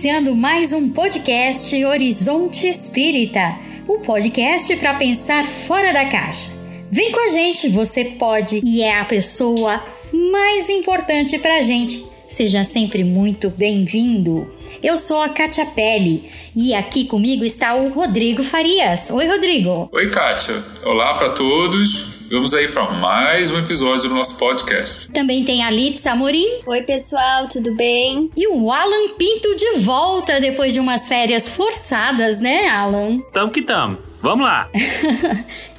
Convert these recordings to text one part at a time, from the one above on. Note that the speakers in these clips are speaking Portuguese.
iniciando mais um podcast Horizonte Espírita, o podcast para pensar fora da caixa. Vem com a gente, você pode e é a pessoa mais importante para a gente. Seja sempre muito bem-vindo. Eu sou a Kátia Pelli e aqui comigo está o Rodrigo Farias. Oi, Rodrigo. Oi, Kátia. Olá para todos. Vamos aí para mais um episódio do nosso podcast. Também tem a Liz Amorim. Oi, pessoal, tudo bem? E o Alan Pinto de volta depois de umas férias forçadas, né, Alan? Tamo que tamo. Vamos lá.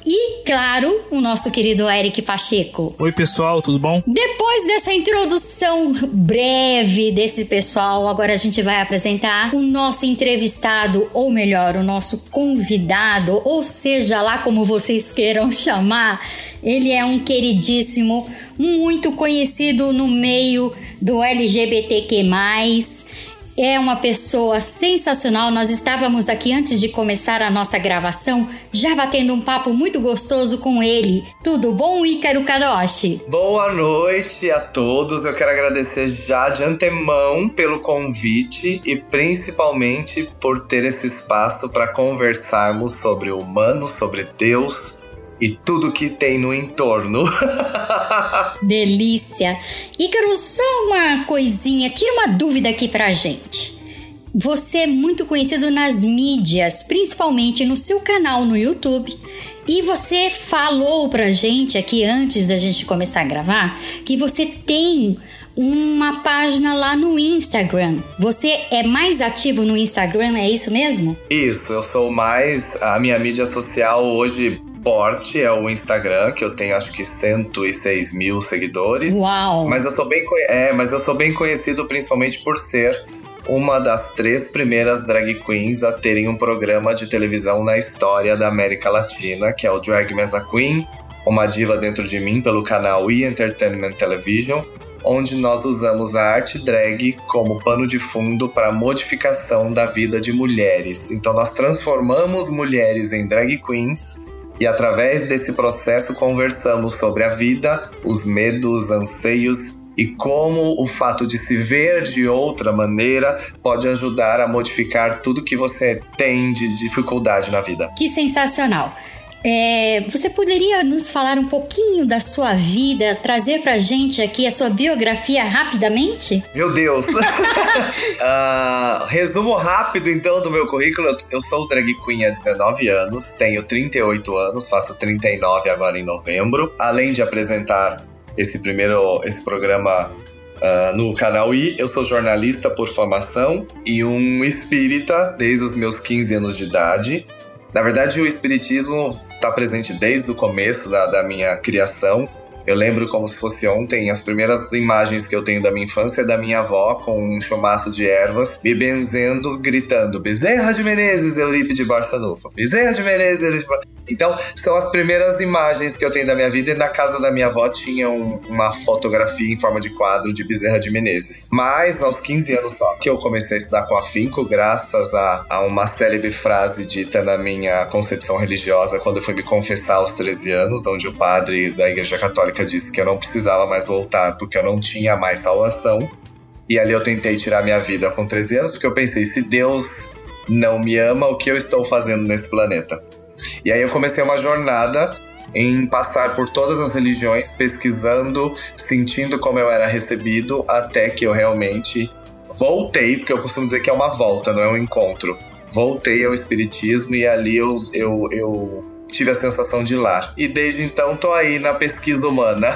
E, claro, o nosso querido Eric Pacheco. Oi, pessoal, tudo bom? Depois dessa introdução breve desse pessoal, agora a gente vai apresentar o nosso entrevistado, ou melhor, o nosso convidado, ou seja lá como vocês queiram chamar. Ele é um queridíssimo, muito conhecido no meio do LGBTQ+. É uma pessoa sensacional. Nós estávamos aqui antes de começar a nossa gravação, já batendo um papo muito gostoso com ele. Tudo bom, Ícaro Kadoshi? Boa noite a todos. Eu quero agradecer já de antemão pelo convite e principalmente por ter esse espaço para conversarmos sobre o humano, sobre Deus e tudo que tem no entorno. Delícia! Ícaro, só uma coisinha, tira uma dúvida aqui pra gente. Você é muito conhecido nas mídias, principalmente no seu canal no YouTube, e você falou pra gente aqui, antes da gente começar a gravar, que você tem uma página lá no Instagram. Você é mais ativo no Instagram, é isso mesmo? Isso, eu sou mais... A minha mídia social hoje... Porte é o Instagram, que eu tenho acho que 106 mil seguidores. Uau! Mas eu sou bem conhecido principalmente por ser uma das 3 primeiras drag queens a terem um programa de televisão na história da América Latina, que é o Drag Me As A Queen, Uma Diva Dentro de Mim, pelo canal E Entertainment Television, onde nós usamos a arte drag como pano de fundo para a modificação da vida de mulheres. Então nós transformamos mulheres em drag queens e através desse processo conversamos sobre a vida, os medos, anseios e como o fato de se ver de outra maneira pode ajudar a modificar tudo que você tem de dificuldade na vida. Que sensacional! Você poderia nos falar um pouquinho da sua vida, trazer pra gente aqui a sua biografia rapidamente? Meu Deus! Resumo rápido então do meu currículo. Eu sou drag queen há 19 anos, tenho 38 anos, faço 39 agora em novembro. Além de apresentar esse programa no canal I, eu sou jornalista por formação e um espírita desde os meus 15 anos de idade. Na verdade, o espiritismo está presente desde o começo da minha criação. Eu lembro como se fosse ontem, as primeiras imagens que eu tenho da minha infância é da minha avó com um chumaço de ervas, me benzendo, gritando Bezerra de Menezes, Euripe de Barça Nufa, Bezerra de Menezes, Euripe de Barça Nufa. Então, são as primeiras imagens que eu tenho da minha vida, e na casa da minha avó tinha uma fotografia em forma de quadro de Bezerra de Menezes. Mas, aos 15 anos só, que eu comecei a estudar com afinco, graças a uma célebre frase dita na minha concepção religiosa, quando eu fui me confessar aos 13 anos, onde o padre da Igreja Católica disse que eu não precisava mais voltar, porque eu não tinha mais salvação. E ali eu tentei tirar minha vida com 13 anos, porque eu pensei, se Deus não me ama, o que eu estou fazendo nesse planeta? E aí eu comecei uma jornada em passar por todas as religiões, pesquisando, sentindo como eu era recebido, até que eu realmente voltei, porque eu costumo dizer que é uma volta, não é um encontro. Voltei ao espiritismo e ali eu tive a sensação de lar. E desde então tô aí na pesquisa humana.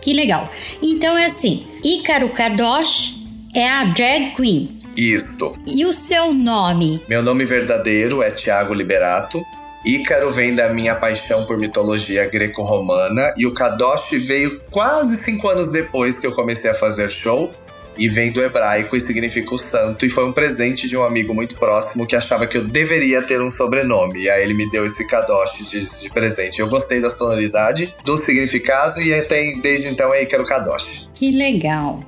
Que legal. Então é assim, Ícaro Kadoshi é a drag queen. Isto. E o seu nome? Meu nome verdadeiro é Thiago Liberato. Ícaro vem da minha paixão por mitologia greco-romana e o Kadoshi veio quase 5 anos depois que eu comecei a fazer show e vem do hebraico e significa o santo e foi um presente de um amigo muito próximo que achava que eu deveria ter um sobrenome e aí ele me deu esse Kadoshi de presente. Eu gostei da sonoridade, do significado e desde então é Ícaro Kadoshi. Que legal!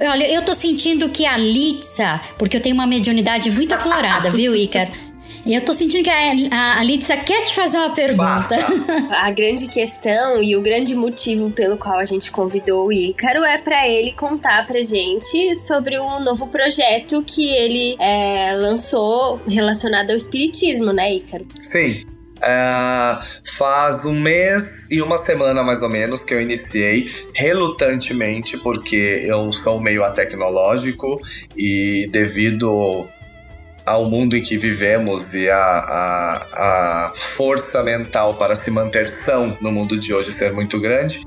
Olha, eu tô sentindo que a Litsa, porque eu tenho uma mediunidade muito aflorada, viu, Ícaro? Eu tô sentindo que a Lídia quer te fazer uma pergunta. A grande questão e o grande motivo pelo qual a gente convidou o Ícaro é pra ele contar pra gente sobre um novo projeto que ele lançou relacionado ao espiritismo, né, Ícaro? Sim. Faz um mês e uma semana mais ou menos que eu iniciei, relutantemente, porque eu sou meio atecnológico e devido ao mundo em que vivemos e a força mental para se manter são no mundo de hoje ser muito grande,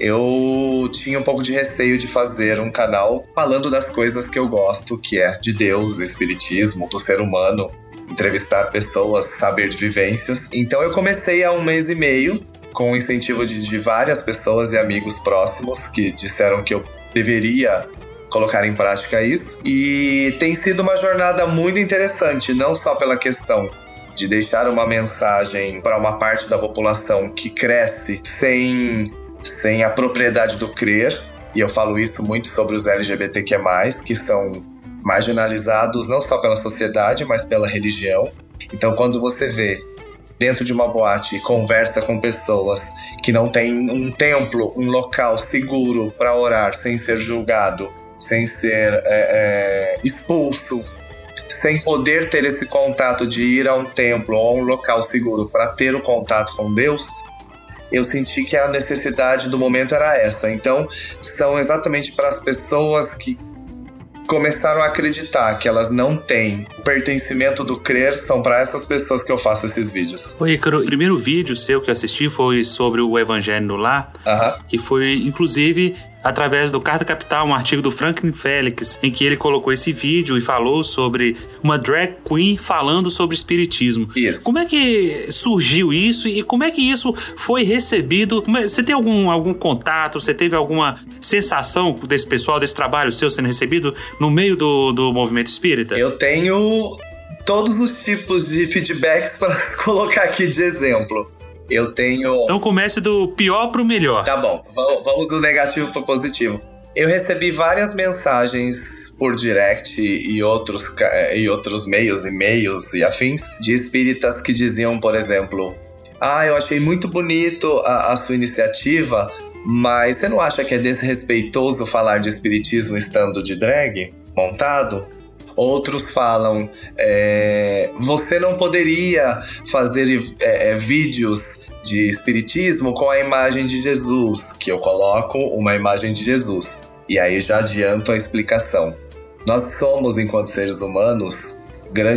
eu tinha um pouco de receio de fazer um canal falando das coisas que eu gosto, que é de Deus, espiritismo, do ser humano, entrevistar pessoas, saber de vivências. Então eu comecei há um mês e meio, com o incentivo de várias pessoas e amigos próximos que disseram que eu deveria colocar em prática isso. E tem sido uma jornada muito interessante, não só pela questão de deixar uma mensagem para uma parte da população que cresce sem a propriedade do crer, e eu falo isso muito sobre os LGBTQ+, que são marginalizados não só pela sociedade, mas pela religião. Então quando você vê dentro de uma boate e conversa com pessoas que não têm um templo, um local seguro para orar sem ser julgado, sem ser expulso, sem poder ter esse contato de ir a um templo ou a um local seguro para ter o contato com Deus, eu senti que a necessidade do momento era essa. Então, são exatamente para as pessoas que começaram a acreditar que elas não têm o pertencimento do crer, são para essas pessoas que eu faço esses vídeos. Oi, Ícaro, o primeiro vídeo seu que eu assisti foi sobre o Evangelho no Lar, que foi, inclusive, através do Carta Capital, um artigo do Franklin Félix, em que ele colocou esse vídeo e falou sobre uma drag queen falando sobre espiritismo. Isso. Como é que surgiu isso e como é que isso foi recebido? Você tem algum contato? Você teve alguma sensação desse pessoal, desse trabalho seu sendo recebido no meio do movimento espírita? Eu tenho todos os tipos de feedbacks para colocar aqui de exemplo. Eu tenho... Então comece do pior pro melhor. Tá bom, vamos do negativo pro positivo. Eu recebi várias mensagens por direct e outros meios, e-mails e afins, de espíritas que diziam, por exemplo, eu achei muito bonito a sua iniciativa, mas você não acha que é desrespeitoso falar de espiritismo estando de drag montado? Outros falam, você não poderia fazer vídeos de espiritismo com a imagem de Jesus, que eu coloco uma imagem de Jesus. E aí já adianto a explicação. Nós somos, enquanto seres humanos,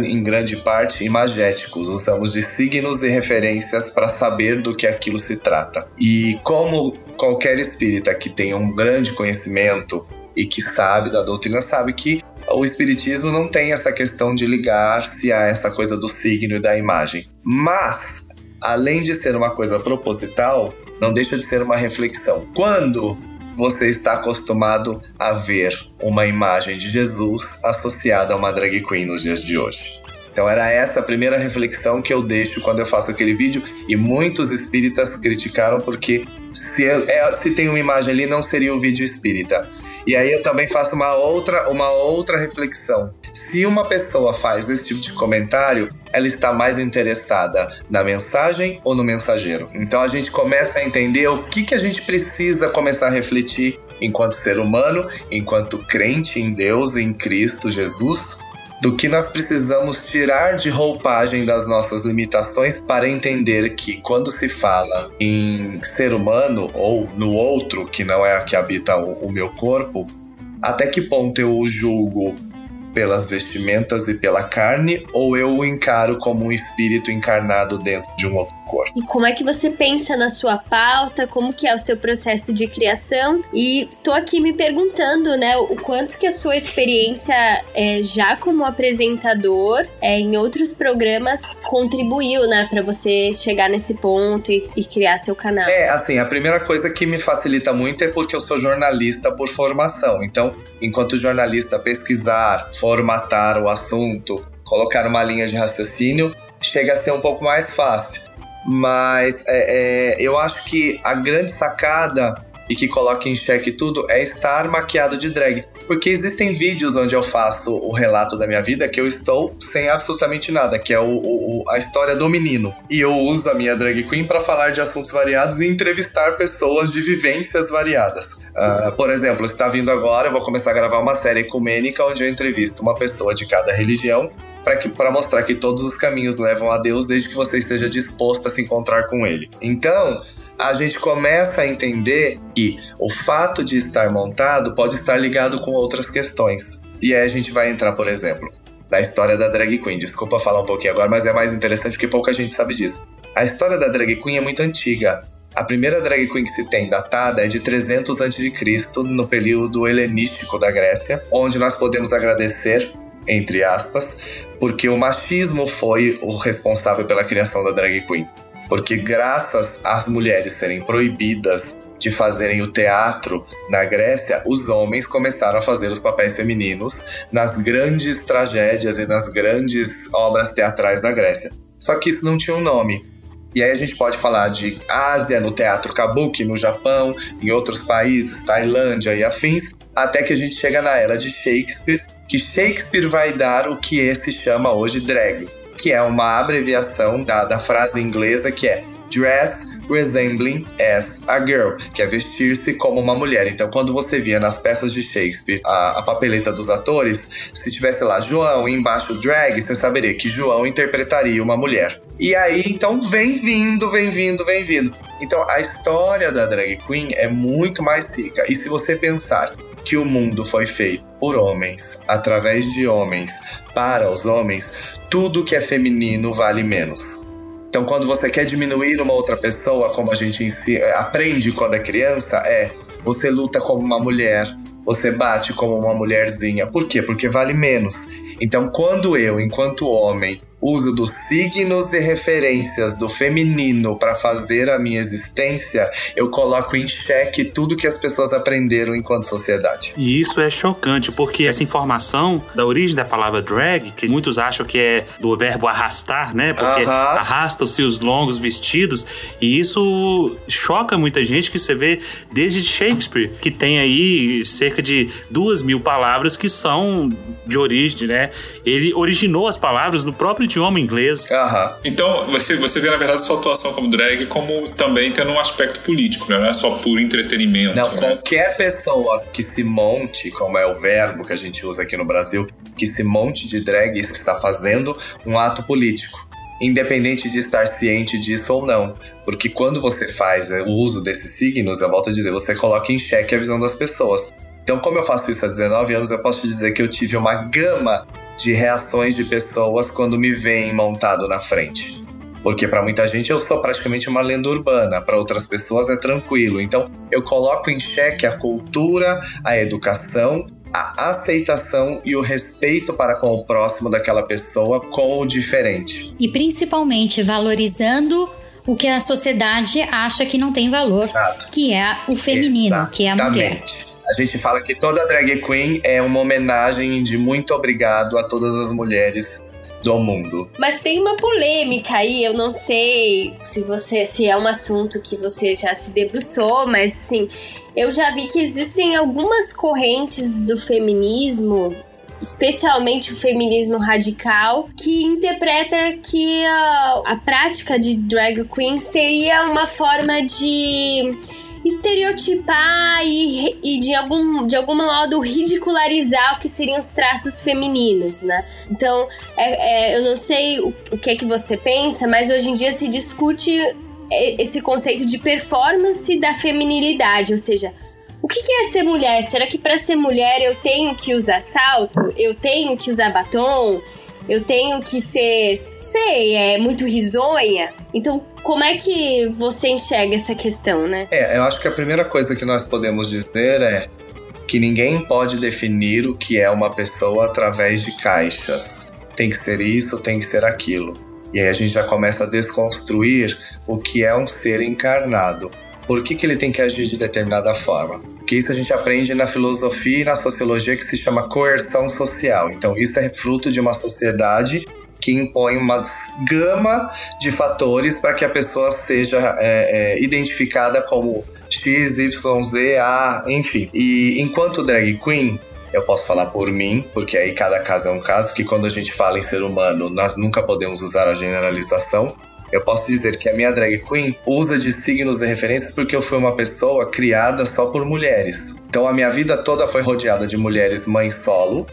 em grande parte imagéticos, usamos de signos e referências para saber do que aquilo se trata. E como qualquer espírita que tenha um grande conhecimento e que sabe da doutrina, sabe que o espiritismo não tem essa questão de ligar-se a essa coisa do signo e da imagem. Mas, além de ser uma coisa proposital, não deixa de ser uma reflexão. Quando você está acostumado a ver uma imagem de Jesus associada a uma drag queen nos dias de hoje? Então era essa a primeira reflexão que eu deixo quando eu faço aquele vídeo. E muitos espíritas criticaram porque se tem uma imagem ali, não seria um vídeo espírita. E aí eu também faço uma outra reflexão. Se uma pessoa faz esse tipo de comentário, ela está mais interessada na mensagem ou no mensageiro? Então a gente começa a entender o que a gente precisa começar a refletir enquanto ser humano, enquanto crente em Deus, em Cristo Jesus, do que nós precisamos tirar de roupagem das nossas limitações para entender que quando se fala em ser humano ou no outro, que não é a que habita o meu corpo, até que ponto eu o julgo pelas vestimentas e pela carne, ou eu o encaro como um espírito encarnado dentro de um outro corpo? E como é que você pensa na sua pauta? Como que é o seu processo de criação? E tô aqui me perguntando, né, o quanto que a sua experiência já como apresentador em outros programas contribuiu, né, pra você chegar nesse ponto e criar seu canal. Assim, a primeira coisa que me facilita muito é porque eu sou jornalista por formação. Então, enquanto jornalista, pesquisar, formatar o assunto, colocar uma linha de raciocínio, chega a ser um pouco mais fácil. Mas eu acho que a grande sacada e que coloca em xeque tudo é estar maquiado de drag. Porque existem vídeos onde eu faço o relato da minha vida que eu estou sem absolutamente nada, que é a história do menino. E eu uso a minha drag queen para falar de assuntos variados e entrevistar pessoas de vivências variadas. Por exemplo, está vindo agora, eu vou começar a gravar uma série ecumênica onde eu entrevisto uma pessoa de cada religião para mostrar que todos os caminhos levam a Deus desde que você esteja disposto a se encontrar com Ele. Então, a gente começa a entender que o fato de estar montado pode estar ligado com outras questões. E aí a gente vai entrar, por exemplo, na história da drag queen. Desculpa falar um pouquinho agora, mas é mais interessante porque pouca gente sabe disso. A história da drag queen é muito antiga. A primeira drag queen que se tem datada é de 300 a.C., no período helenístico da Grécia, onde nós podemos agradecer, entre aspas, porque o machismo foi o responsável pela criação da drag queen. Porque graças às mulheres serem proibidas de fazerem o teatro na Grécia, os homens começaram a fazer os papéis femininos nas grandes tragédias e nas grandes obras teatrais da Grécia. Só que isso não tinha um nome. E aí a gente pode falar de Ásia, no teatro Kabuki, no Japão, em outros países, Tailândia e afins, até que a gente chega na era de Shakespeare, que Shakespeare vai dar o que se chama hoje drag, que é uma abreviação da frase inglesa que é dress resembling as a girl, que é vestir-se como uma mulher. Então, quando você via nas peças de Shakespeare a papeleta dos atores, se tivesse lá João e embaixo drag, você saberia que João interpretaria uma mulher. E aí, então, vem vindo. Então, a história da drag queen é muito mais rica. E se você pensar que o mundo foi feito por homens, através de homens, para os homens, tudo que é feminino vale menos. Então, quando você quer diminuir uma outra pessoa, como a gente aprende quando é criança, você luta como uma mulher, você bate como uma mulherzinha. Por quê? Porque vale menos. Então, quando eu, enquanto homem, uso dos signos e referências do feminino para fazer a minha existência, eu coloco em xeque tudo que as pessoas aprenderam enquanto sociedade. E isso é chocante, porque essa informação da origem da palavra drag, que muitos acham que é do verbo arrastar, né? Porque arrastam-se os longos vestidos, e isso choca muita gente, que você vê desde Shakespeare, que tem aí cerca de 2.000 palavras que são de origem, né? Ele originou as palavras no próprio idioma inglês. Então, você vê, na verdade, sua atuação como drag como também tendo um aspecto político, né? Não é só puro entretenimento. Não, né? Qualquer pessoa que se monte, como é o verbo que a gente usa aqui no Brasil, que se monte de drag, está fazendo um ato político, independente de estar ciente disso ou não. Porque quando você faz o uso desses signos, eu volto a dizer, você coloca em xeque a visão das pessoas. Então, como eu faço isso há 19 anos, eu posso te dizer que eu tive uma gama de reações de pessoas quando me veem montado na frente. Porque para muita gente eu sou praticamente uma lenda urbana, para outras pessoas é tranquilo. Então eu coloco em xeque a cultura, a educação, a aceitação e o respeito para com o próximo daquela pessoa, com o diferente. E principalmente valorizando o que a sociedade acha que não tem valor. Exato. Que é o feminino. Exatamente. Que é a mulher. A gente fala que toda drag queen é uma homenagem de muito obrigado a todas as mulheres do mundo. Mas tem uma polêmica aí, eu não sei se é um assunto que você já se debruçou, mas assim, eu já vi que existem algumas correntes do feminismo, especialmente o feminismo radical, que interpreta que a prática de drag queen seria uma forma de estereotipar e de algum modo ridicularizar o que seriam os traços femininos, né? Então, eu não sei o que é que você pensa, mas hoje em dia se discute esse conceito de performance da feminilidade, ou seja, o que é ser mulher? Será que para ser mulher eu tenho que usar salto? Eu tenho que usar batom? Eu tenho que ser, muito risonha? Então, como é que você enxerga essa questão, né? Eu acho que a primeira coisa que nós podemos dizer é que ninguém pode definir o que é uma pessoa através de caixas. Tem que ser isso, tem que ser aquilo. E aí a gente já começa a desconstruir o que é um ser encarnado. Por que ele tem que agir de determinada forma? Porque isso a gente aprende na filosofia e na sociologia, que se chama coerção social. Então, isso é fruto de uma sociedade que impõe uma gama de fatores para que a pessoa seja identificada como X, Y, Z, A, enfim. E enquanto drag queen, Eu posso falar por mim, porque aí cada caso é um caso, porque quando a gente fala em ser humano, nós nunca podemos usar a generalização. Eu posso dizer que a minha drag queen usa de signos e referências porque eu fui uma pessoa criada só por mulheres. Então a minha vida toda foi rodeada de mulheres mães solo,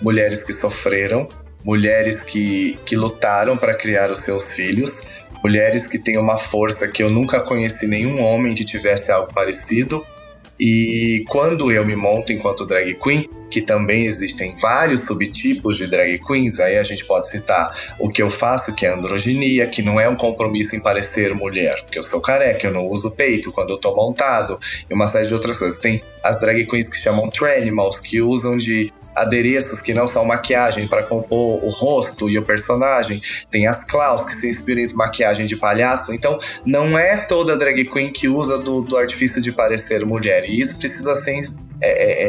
mulheres que sofreram, mulheres que lutaram para criar os seus filhos, mulheres que têm uma força que eu nunca conheci nenhum homem que tivesse algo parecido. E quando eu me monto enquanto drag queen, que também existem vários subtipos de drag queens, aí a gente pode citar o que eu faço, que é androginia, que não é um compromisso em parecer mulher, porque eu sou careca, eu não uso peito quando eu tô montado, e uma série de outras coisas. Tem as drag queens que chamam tranimals, que usam de adereços que não são maquiagem para compor o rosto e o personagem. Tem as clowns, que se inspiram em maquiagem de palhaço. Então, não é toda drag queen que usa do artifício de parecer mulher, e isso precisa ser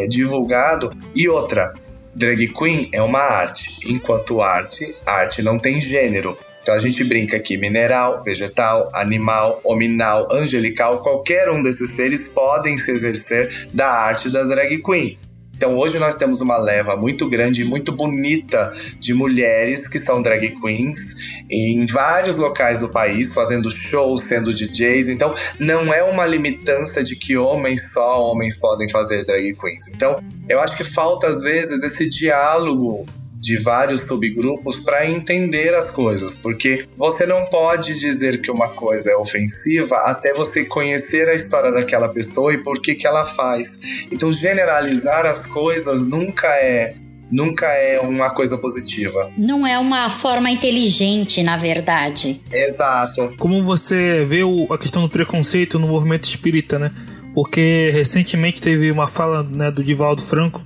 divulgado. E outra, drag queen é uma arte. Enquanto arte não tem gênero. Então a gente brinca que mineral, vegetal, animal, hominal, angelical, qualquer um desses seres podem se exercer da arte da drag queen. Então hoje nós temos uma leva muito grande e muito bonita de mulheres que são drag queens em vários locais do país, fazendo shows, sendo DJs. Então não é uma limitância de que só homens podem fazer drag queens. Então eu acho que falta às vezes esse diálogo de vários subgrupos para entender as coisas, porque você não pode dizer que uma coisa é ofensiva até você conhecer a história daquela pessoa e por que ela faz. Então generalizar as coisas nunca é uma coisa positiva. Não é uma forma inteligente, na verdade. Exato. Como você vê a questão do preconceito no movimento espírita, né? Porque recentemente teve uma fala, né, do Divaldo Franco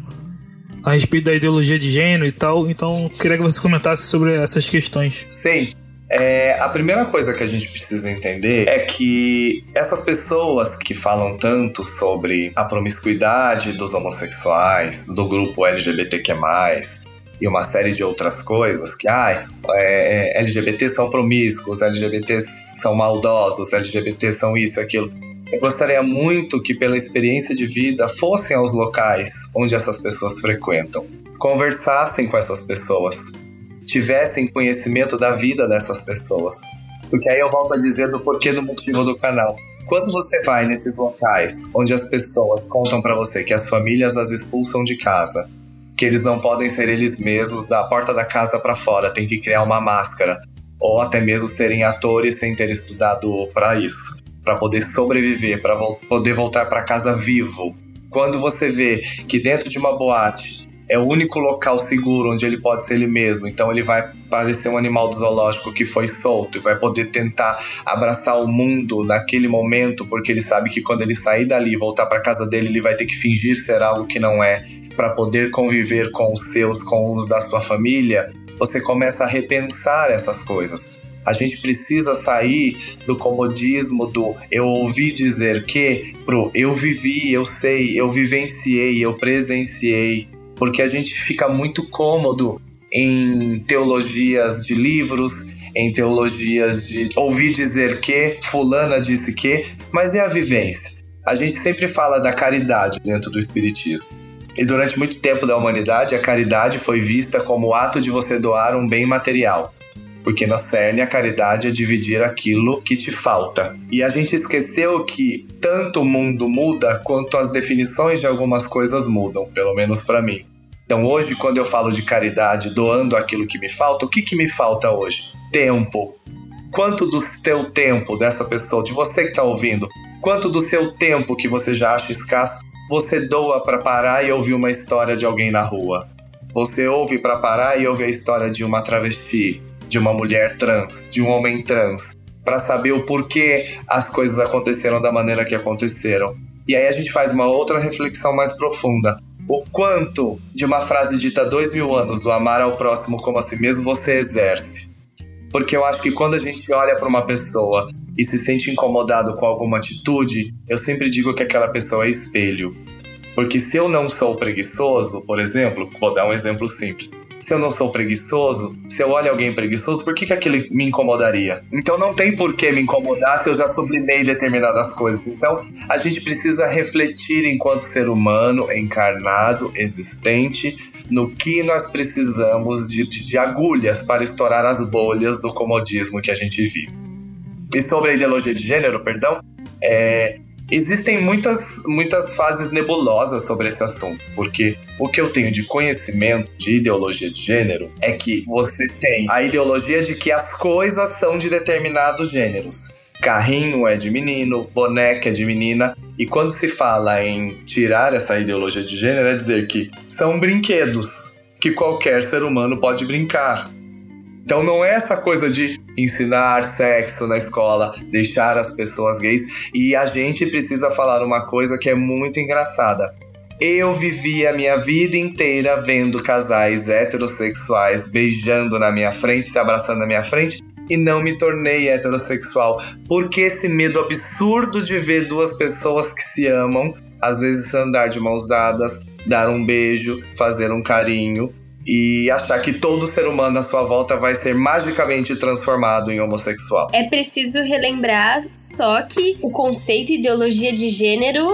a respeito da ideologia de gênero e tal, então queria que você comentasse sobre essas questões. Sim, a primeira coisa que a gente precisa entender é que essas pessoas que falam tanto sobre a promiscuidade dos homossexuais, do grupo LGBTQ+, e uma série de outras coisas, que LGBT são promíscuos, LGBT são maldosos, LGBT são isso, aquilo. Eu gostaria muito que, pela experiência de vida, fossem aos locais onde essas pessoas frequentam, conversassem com essas pessoas, tivessem conhecimento da vida dessas pessoas. Porque aí eu volto a dizer do porquê do motivo do canal. Quando você vai nesses locais onde as pessoas contam pra você que as famílias as expulsam de casa, que eles não podem ser eles mesmos da porta da casa pra fora, tem que criar uma máscara, ou até mesmo serem atores sem ter estudado pra isso, para poder sobreviver, para poder voltar para casa vivo. Quando você vê que dentro de uma boate é o único local seguro onde ele pode ser ele mesmo, então ele vai parecer um animal do zoológico que foi solto e vai poder tentar abraçar o mundo naquele momento, porque ele sabe que quando ele sair dali e voltar para casa dele, ele vai ter que fingir ser algo que não é, para poder conviver com os seus, com os da sua família. Você começa a repensar essas coisas. A gente precisa sair do comodismo do eu ouvi dizer que pro eu vivi, eu sei, eu vivenciei, eu presenciei. Porque a gente fica muito cômodo em teologias de livros, em teologias de ouvi dizer que, fulana disse que, mas é a vivência. A gente sempre fala da caridade dentro do espiritismo. E durante muito tempo da humanidade, a caridade foi vista como o ato de você doar um bem material. Porque na cerne a caridade é dividir aquilo que te falta. E a gente esqueceu que tanto o mundo muda quanto as definições de algumas coisas mudam, pelo menos para mim. Então hoje, quando eu falo de caridade, doando aquilo que me falta, o que me falta hoje? Tempo. Quanto do seu tempo, dessa pessoa, de você que está ouvindo, quanto do seu tempo que você já acha escasso, você doa para parar e ouvir uma história de alguém na rua? Você ouve para parar e ouvir a história de uma travesti, de uma mulher trans, de um homem trans, para saber o porquê as coisas aconteceram da maneira que aconteceram. E aí a gente faz uma outra reflexão mais profunda. O quanto de uma frase dita há 2000 anos, do amar ao próximo como a si mesmo, você exerce? Porque eu acho que quando a gente olha para uma pessoa e se sente incomodado com alguma atitude, eu sempre digo que aquela pessoa é espelho. Porque se eu não sou preguiçoso, por exemplo, vou dar um exemplo simples. Se eu não sou preguiçoso, se eu olho alguém preguiçoso, por que aquele me incomodaria? Então não tem por que me incomodar se eu já sublimei determinadas coisas. Então a gente precisa refletir enquanto ser humano, encarnado, existente, no que nós precisamos de agulhas para estourar as bolhas do comodismo que a gente vive. E sobre a ideologia de gênero, existem muitas fases nebulosas sobre esse assunto, porque o que eu tenho de conhecimento de ideologia de gênero é que você tem a ideologia de que as coisas são de determinados gêneros. Carrinho é de menino, boneca é de menina. E quando se fala em tirar essa ideologia de gênero, é dizer que são brinquedos que qualquer ser humano pode brincar. Então não é essa coisa de ensinar sexo na escola, deixar as pessoas gays. E a gente precisa falar uma coisa que é muito engraçada. Eu vivi a minha vida inteira vendo casais heterossexuais beijando na minha frente, se abraçando na minha frente, e não me tornei heterossexual. Porque esse medo absurdo de ver duas pessoas que se amam, às vezes andar de mãos dadas, dar um beijo, fazer um carinho, e achar que todo ser humano à sua volta vai ser magicamente transformado em homossexual. É preciso relembrar só que o conceito de ideologia de gênero,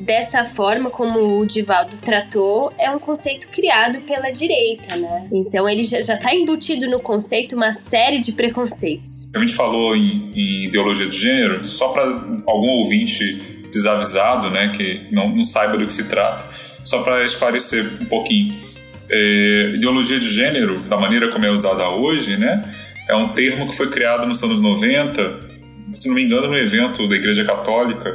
dessa forma como o Divaldo tratou, é um conceito criado pela direita, né? Então ele já está embutido no conceito uma série de preconceitos. A gente falou em ideologia de gênero, só para algum ouvinte desavisado, né, que não saiba do que se trata, só para esclarecer um pouquinho. Ideologia de gênero, da maneira como é usada hoje, né, é um termo que foi criado nos anos 90, se não me engano, no evento da Igreja Católica,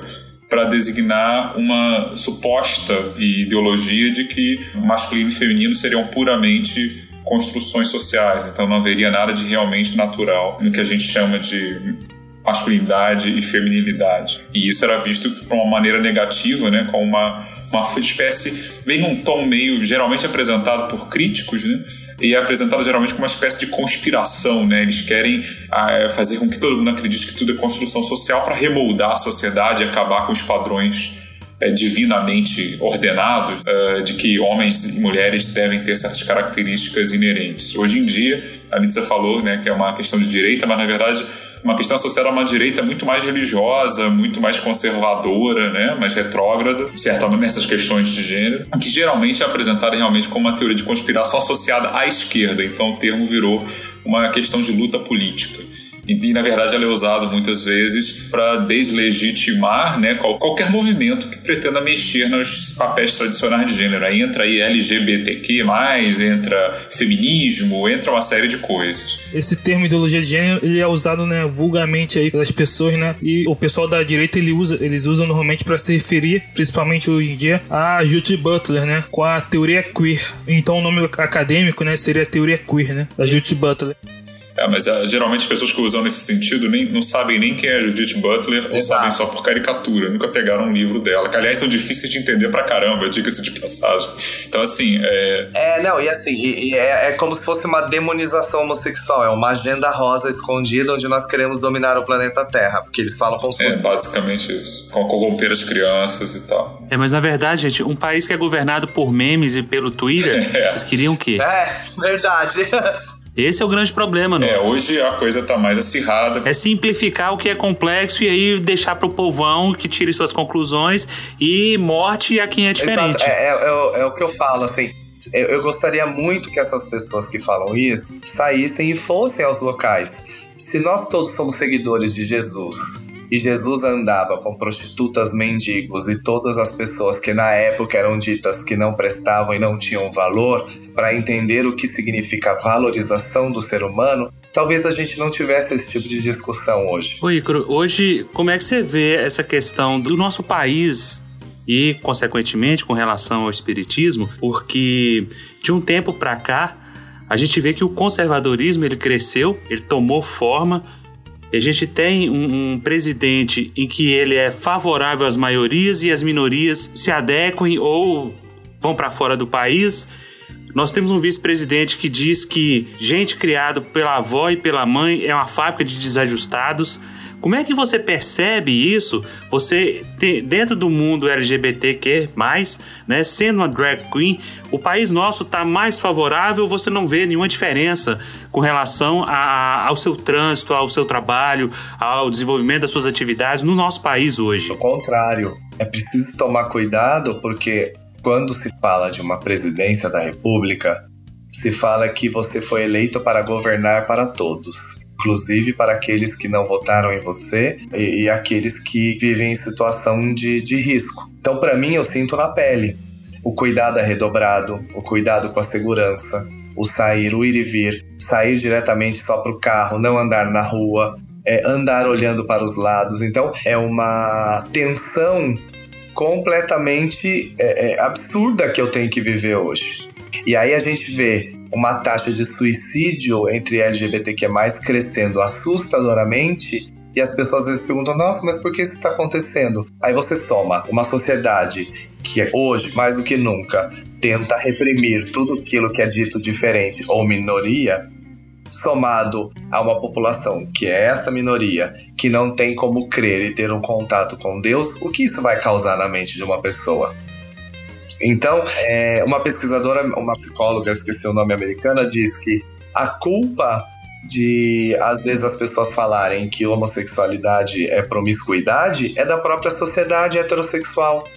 para designar uma suposta ideologia de que masculino e feminino seriam puramente construções sociais, então não haveria nada de realmente natural no que a gente chama de masculinidade e feminilidade. E isso era visto de uma maneira negativa, né, como uma espécie, vem num tom meio, geralmente apresentado por críticos, né, e é apresentado geralmente como uma espécie de conspiração, né, eles querem fazer com que todo mundo acredite que tudo é construção social para remoldar a sociedade e acabar com os padrões divinamente ordenados de que homens e mulheres devem ter certas características inerentes. Hoje em dia, a Lídia falou, né, que é uma questão de direita, mas na verdade uma questão associada a uma direita muito mais religiosa, muito mais conservadora, né, mais retrógrada, certamente nessas questões de gênero, que geralmente é apresentada realmente como uma teoria de conspiração associada à esquerda. Então o termo virou uma questão de luta política. E, na verdade, ela é usada muitas vezes para deslegitimar, né, qualquer movimento que pretenda mexer nos papéis tradicionais de gênero. Aí entra aí LGBTQ+, entra feminismo, entra uma série de coisas. Esse termo ideologia de gênero, ele é usado, né, vulgarmente aí pelas pessoas, né, e o pessoal da direita, eles usam normalmente para se referir, principalmente hoje em dia, a Judith Butler, né, com a teoria queer. Então o nome acadêmico, né, seria a teoria queer, né, da Judith Butler. Mas geralmente as pessoas que usam nesse sentido não sabem nem quem é Judith Butler. Exato. Ou sabem só por caricatura, nunca pegaram um livro dela, que aliás são difíceis de entender pra caramba, diga-se de passagem. Então assim, é como se fosse uma demonização homossexual, é uma agenda rosa escondida onde nós queremos dominar o planeta Terra, porque eles falam como se fosse basicamente isso, corromper as crianças e tal. Mas na verdade, gente, um país que é governado por memes e pelo Twitter, vocês queriam o quê? Verdade. Esse é o grande problema, não? Hoje a coisa tá mais acirrada. É simplificar o que é complexo e aí deixar pro povão que tire suas conclusões e morte a quem é diferente. Exato. É o que eu falo, assim. Eu gostaria muito que essas pessoas que falam isso saíssem e fossem aos locais. Se nós todos somos seguidores de Jesus, e Jesus andava com prostitutas, mendigos e todas as pessoas que na época eram ditas que não prestavam e não tinham valor, para entender o que significa a valorização do ser humano, talvez a gente não tivesse esse tipo de discussão hoje. Ô Ícaro, hoje como é que você vê essa questão do nosso país e, consequentemente, com relação ao espiritismo? Porque de um tempo para cá, a gente vê que o conservadorismo ele cresceu, ele tomou forma. A gente tem um presidente em que ele é favorável às maiorias e as minorias se adequem ou vão para fora do país. Nós temos um vice-presidente que diz que gente criada pela avó e pela mãe é uma fábrica de desajustados. Como é que você percebe isso, você dentro do mundo LGBTQ+, né, sendo uma drag queen? O país nosso está mais favorável, você não vê nenhuma diferença com relação ao seu trânsito, ao seu trabalho, ao desenvolvimento das suas atividades no nosso país hoje? Ao contrário, é preciso tomar cuidado porque quando se fala de uma presidência da República, se fala que você foi eleito para governar para todos, inclusive para aqueles que não votaram em você e aqueles que vivem em situação de risco. Então, para mim, eu sinto na pele. O cuidado é redobrado, o cuidado com a segurança, o sair, o ir e vir, sair diretamente só para o carro, não andar na rua, andar olhando para os lados. Então, é uma tensão completamente absurda que eu tenho que viver hoje. E aí a gente vê uma taxa de suicídio entre LGBTQ+, crescendo assustadoramente, e as pessoas às vezes perguntam, nossa, mas por que isso está acontecendo? Aí você soma uma sociedade que hoje, mais do que nunca, tenta reprimir tudo aquilo que é dito diferente ou minoria, somado a uma população que é essa minoria, que não tem como crer e ter um contato com Deus, o que isso vai causar na mente de uma pessoa? Então, uma pesquisadora, uma psicóloga, esqueci o nome, americana, diz que a culpa de, às vezes, as pessoas falarem que homossexualidade é promiscuidade é da própria sociedade heterossexual.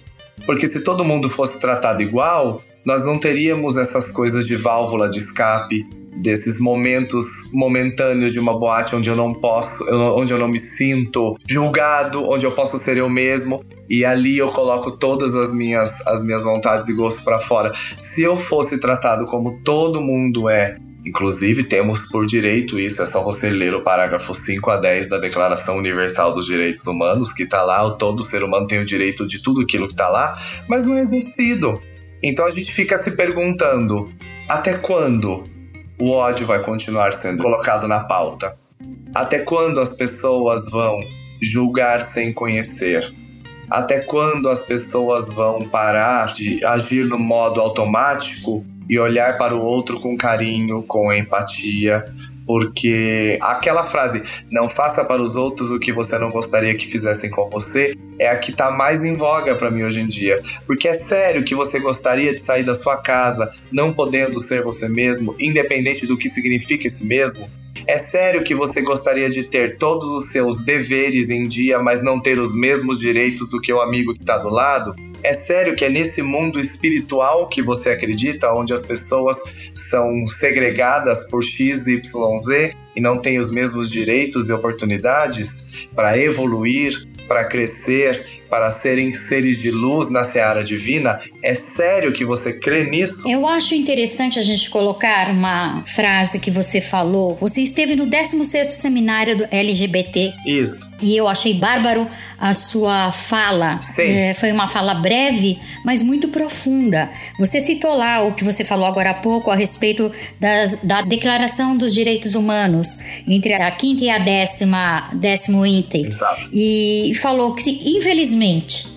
Porque se todo mundo fosse tratado igual, nós não teríamos essas coisas de válvula de escape, desses momentos momentâneos de uma boate onde eu não posso, onde eu não me sinto julgado, onde eu posso ser eu mesmo. E ali eu coloco todas as minhas vontades e gostos para fora. Se eu fosse tratado como todo mundo é, inclusive temos por direito isso, é só você ler o parágrafo 5-10 da Declaração Universal dos Direitos Humanos, que tá lá, todo ser humano tem o direito de tudo aquilo que tá lá, mas não é exercido. Então a gente fica se perguntando, até quando o ódio vai continuar sendo colocado na pauta? Até quando as pessoas vão julgar sem conhecer? Até quando as pessoas vão parar de agir no modo automático e olhar para o outro com carinho, com empatia? Porque aquela frase, não faça para os outros o que você não gostaria que fizessem com você, é a que está mais em voga para mim hoje em dia. Porque é sério que você gostaria de sair da sua casa não podendo ser você mesmo, independente do que significa esse mesmo? É sério que você gostaria de ter todos os seus deveres em dia, mas não ter os mesmos direitos do que o amigo que está do lado? É sério que é nesse mundo espiritual que você acredita, onde as pessoas são segregadas por X, Y, Z e não têm os mesmos direitos e oportunidades para evoluir, para crescer, para serem seres de luz na seara divina? É sério que você crê nisso? Eu acho interessante a gente colocar uma frase que você falou. Você esteve no 16º Seminário do LGBT. Isso. E eu achei bárbaro a sua fala. Sim. Foi uma fala breve, mas muito profunda. Você citou lá o que você falou agora há pouco a respeito da Declaração dos Direitos Humanos, entre a 5ª e a 10º item. Exato. E falou que, infelizmente,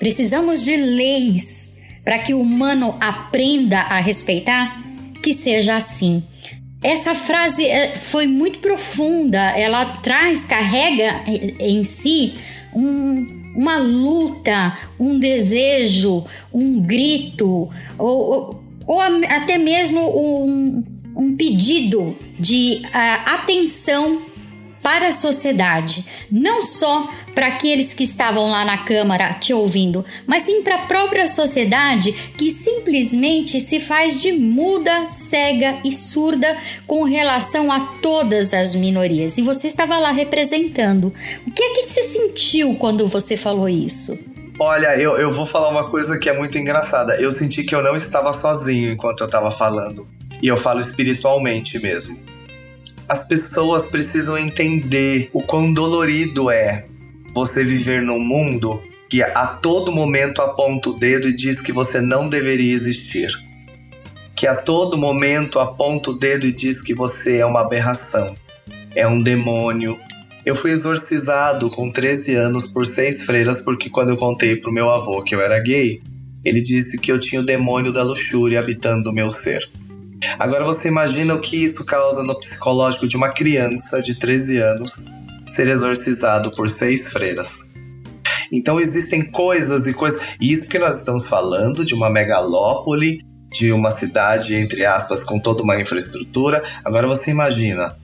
precisamos de leis para que o humano aprenda a respeitar que seja assim. Essa frase foi muito profunda, ela carrega em si uma luta, um desejo, um grito, ou até mesmo um pedido de atenção para a sociedade, não só para aqueles que estavam lá na Câmara te ouvindo, mas sim para a própria sociedade que simplesmente se faz de muda, cega e surda com relação a todas as minorias. E você estava lá representando. O que é que você sentiu quando você falou isso? Olha, eu vou falar uma coisa que é muito engraçada. Eu senti que eu não estava sozinho enquanto eu estava falando. E eu falo espiritualmente mesmo. As pessoas precisam entender o quão dolorido é você viver num mundo que a todo momento aponta o dedo e diz que você não deveria existir. Que a todo momento aponta o dedo e diz que você é uma aberração, é um demônio. Eu fui exorcizado com 13 anos por 6 freiras porque quando eu contei pro meu avô que eu era gay, ele disse que eu tinha o demônio da luxúria habitando o meu ser. Agora você imagina o que isso causa no psicológico de uma criança de 13 anos ser exorcizado por 6 freiras. Então existem coisas e coisas. E isso porque nós estamos falando de uma megalópole, de uma cidade, entre aspas, com toda uma infraestrutura. Agora você imagina,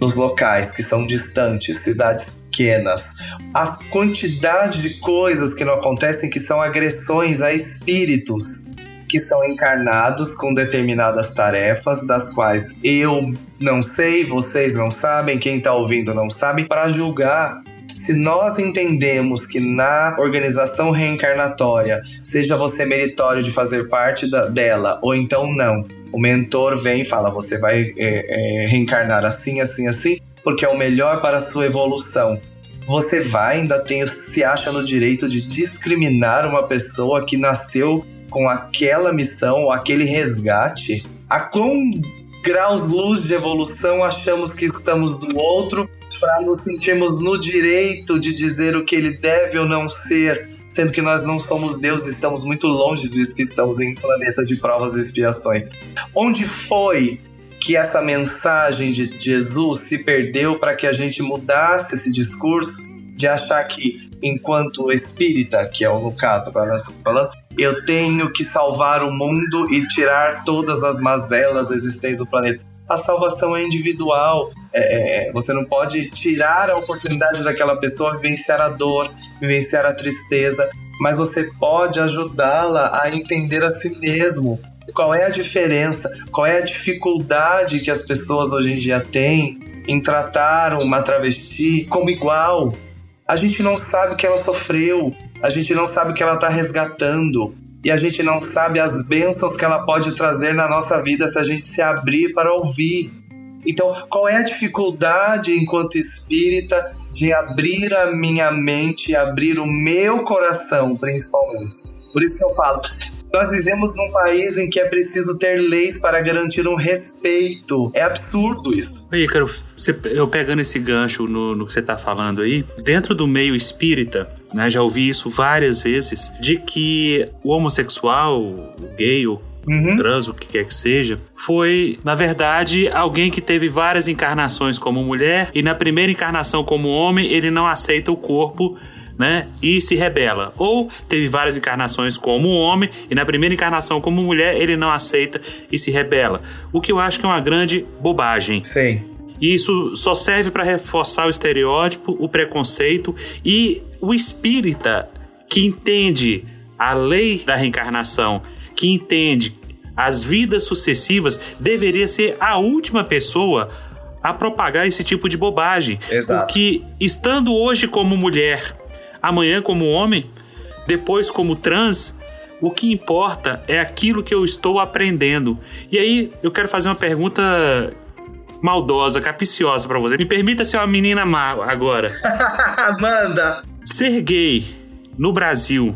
nos locais que são distantes, cidades pequenas, as quantidades de coisas que não acontecem, que são agressões a espíritos que são encarnados com determinadas tarefas, das quais eu não sei, vocês não sabem, quem está ouvindo não sabe, para julgar. Se nós entendemos que na organização reencarnatória, seja você meritório de fazer parte dela, ou então não, o mentor vem e fala, você vai reencarnar assim, assim, assim, porque é o melhor para a sua evolução. Você vai, ainda tem, se acha no direito de discriminar uma pessoa que nasceu com aquela missão, ou aquele resgate? A quão graus-luz de evolução achamos que estamos do outro, para nos sentirmos no direito de dizer o que ele deve ou não ser, sendo que nós não somos Deus, estamos muito longe disso, que estamos em um planeta de provas e expiações. Onde foi que essa mensagem de Jesus se perdeu para que a gente mudasse esse discurso de achar que, enquanto espírita, que é o caso agora nós estamos falando, eu tenho que salvar o mundo e tirar todas as mazelas existentes do planeta? A salvação é individual, você não pode tirar a oportunidade daquela pessoa a vivenciar a dor, vivenciar a tristeza, mas você pode ajudá-la a entender a si mesmo. Qual é a diferença, qual é a dificuldade que as pessoas hoje em dia têm em tratar uma travesti como igual? A gente não sabe o que ela sofreu, a gente não sabe o que ela está resgatando. E a gente não sabe as bênçãos que ela pode trazer na nossa vida se a gente se abrir para ouvir. Então, qual é a dificuldade enquanto espírita de abrir a minha mente, abrir o meu coração, principalmente? Por isso que eu falo, nós vivemos num país em que é preciso ter leis para garantir um respeito. É absurdo isso. Ícaro, eu pegando esse gancho no que você está falando aí, dentro do meio espírita, né, já ouvi isso várias vezes, de que o homossexual, o gay, o trans, o que quer que seja, foi, na verdade, alguém que teve várias encarnações como mulher e na primeira encarnação como homem ele não aceita o corpo, né, e se rebela. Ou teve várias encarnações como homem e na primeira encarnação como mulher ele não aceita e se rebela. O que eu acho que é uma grande bobagem. Sim. E isso só serve para reforçar o estereótipo, o preconceito, e o espírita que entende a lei da reencarnação, que entende as vidas sucessivas, deveria ser a última pessoa a propagar esse tipo de bobagem. Exato. Porque estando hoje como mulher, amanhã como homem, depois como trans, o que importa é aquilo que eu estou aprendendo. E aí eu quero fazer uma pergunta maldosa, capiciosa pra você. Me permita ser uma menina má agora. Manda! Ser gay no Brasil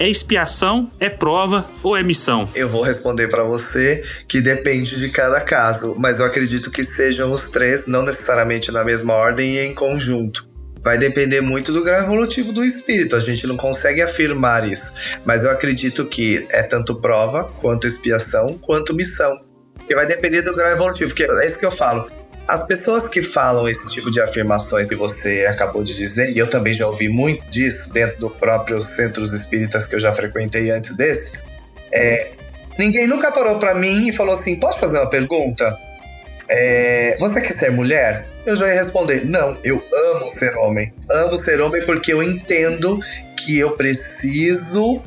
é expiação, é prova ou é missão? Eu vou responder pra você que depende de cada caso, mas eu acredito que sejam os três, não necessariamente na mesma ordem e em conjunto. Vai depender muito do grau evolutivo do espírito, a gente não consegue afirmar isso. Mas eu acredito que é tanto prova, quanto expiação, quanto missão. Porque vai depender do grau evolutivo, porque é isso que eu falo. As pessoas que falam esse tipo de afirmações que você acabou de dizer, e eu também já ouvi muito disso dentro dos próprios centros espíritas que eu já frequentei antes desse, ninguém nunca parou pra mim e falou assim, posso fazer uma pergunta? Você quer ser mulher? Eu já ia responder, não, eu amo ser homem. Amo ser homem porque eu entendo que eu preciso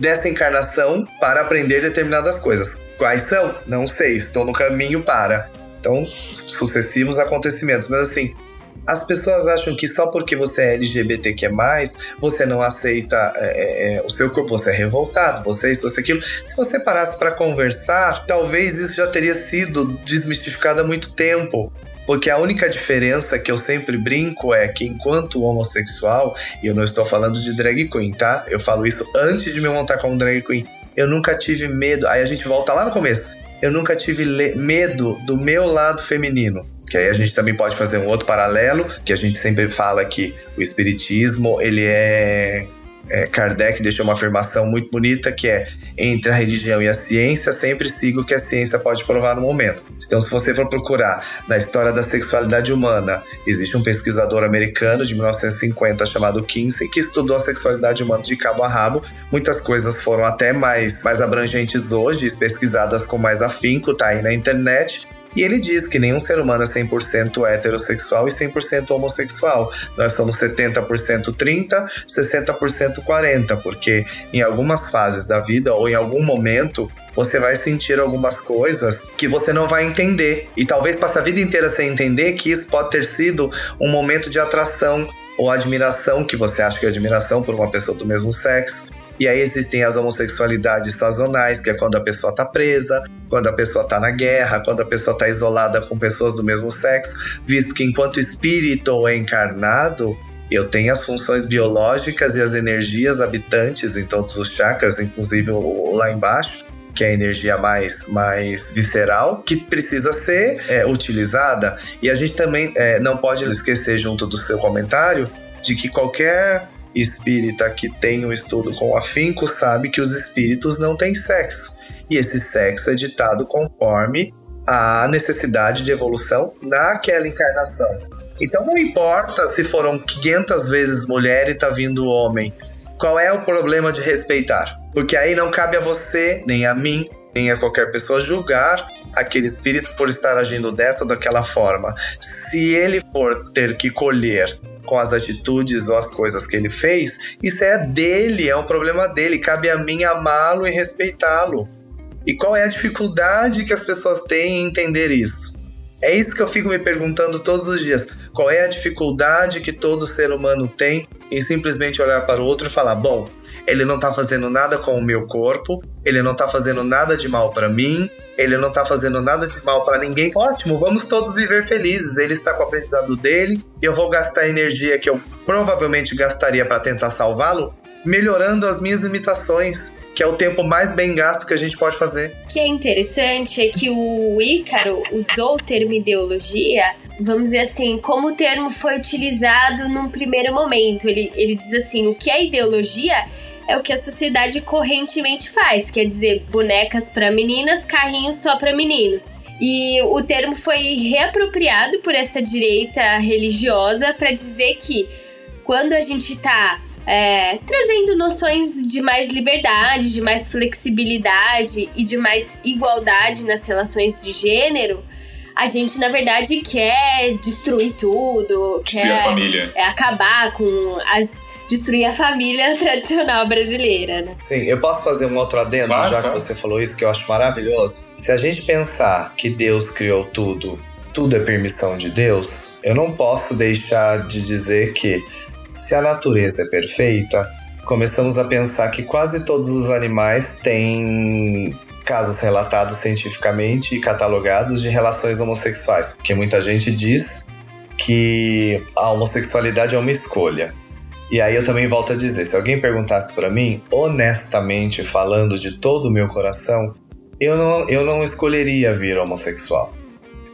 dessa encarnação para aprender determinadas coisas. Quais são? Não sei, estou no caminho para. Então, sucessivos acontecimentos. Mas assim, as pessoas acham que só porque você é LGBTQ+, você não aceita o seu corpo, você é revoltado, você isso, você aquilo. Se você parasse para conversar, talvez isso já teria sido desmistificado há muito tempo. Porque a única diferença que eu sempre brinco é que, enquanto homossexual, e eu não estou falando de drag queen, tá? Eu falo isso antes de me montar como drag queen. Eu nunca tive medo. Aí a gente volta lá no começo. Eu nunca tive medo do meu lado feminino. Que aí a gente também pode fazer um outro paralelo, que a gente sempre fala que o espiritismo, ele é Kardec deixou uma afirmação muito bonita, que é: entre a religião e a ciência, sempre siga o que a ciência pode provar no momento. Então, se você for procurar na história da sexualidade humana, existe um pesquisador americano de 1950 chamado Kinsey, que estudou a sexualidade humana de cabo a rabo. Muitas coisas foram até mais abrangentes hoje, pesquisadas com mais afinco, tá aí na internet. E ele diz que nenhum ser humano é 100% heterossexual e 100% homossexual. Nós somos 70% 30%, 60% 40%, porque em algumas fases da vida ou em algum momento você vai sentir algumas coisas que você não vai entender. E talvez passe a vida inteira sem entender que isso pode ter sido um momento de atração ou admiração, que você acha que é admiração por uma pessoa do mesmo sexo. E aí existem as homossexualidades sazonais, que é quando a pessoa tá presa, quando a pessoa tá na guerra, quando a pessoa tá isolada com pessoas do mesmo sexo, visto que enquanto espírito ou encarnado, eu tenho as funções biológicas e as energias habitantes em todos os chakras, inclusive lá embaixo, que é a energia mais visceral, que precisa ser utilizada. E a gente também não pode esquecer, junto do seu comentário, de que qualquer espírita que tem um estudo com afinco sabe que os espíritos não têm sexo, e esse sexo é ditado conforme a necessidade de evolução naquela encarnação. Então não importa se foram 500 vezes mulher e tá vindo homem, qual é o problema de respeitar? Porque aí não cabe a você, nem a mim, nem a qualquer pessoa julgar aquele espírito por estar agindo dessa ou daquela forma. Se ele for ter que colher com as atitudes ou as coisas que ele fez, isso é dele, é um problema dele. Cabe a mim amá-lo e respeitá-lo. E qual é a dificuldade que as pessoas têm em entender isso? É isso que eu fico me perguntando todos os dias. Qual é a dificuldade que todo ser humano tem em simplesmente olhar para o outro e falar: bom, ele não tá fazendo nada com o meu corpo, ele não tá fazendo nada de mal para mim, ele não tá fazendo nada de mal para ninguém. Ótimo, vamos todos viver felizes. Ele está com o aprendizado dele, e eu vou gastar a energia que eu provavelmente gastaria para tentar salvá-lo, melhorando as minhas limitações, que é o tempo mais bem gasto que a gente pode fazer. O que é interessante é que o Ícaro usou o termo ideologia, vamos dizer assim, como o termo foi utilizado num primeiro momento. Ele diz assim: o que é ideologia é o que a sociedade correntemente faz, quer dizer, bonecas para meninas, carrinhos só para meninos. E o termo foi reapropriado por essa direita religiosa para dizer que quando a gente está trazendo noções de mais liberdade, de mais flexibilidade e de mais igualdade nas relações de gênero, a gente, na verdade, quer destruir tudo, destruir a família. Acabar com destruir a família tradicional brasileira, né? Sim, eu posso fazer um outro adendo, que você falou isso, que eu acho maravilhoso. Se a gente pensar que Deus criou tudo, tudo é permissão de Deus, eu não posso deixar de dizer que, se a natureza é perfeita, começamos a pensar que quase todos os animais têm casos relatados cientificamente e catalogados de relações homossexuais, porque muita gente diz que a homossexualidade é uma escolha. E aí eu também volto a dizer, se alguém perguntasse para mim, honestamente falando de todo o meu coração, eu não escolheria vir homossexual.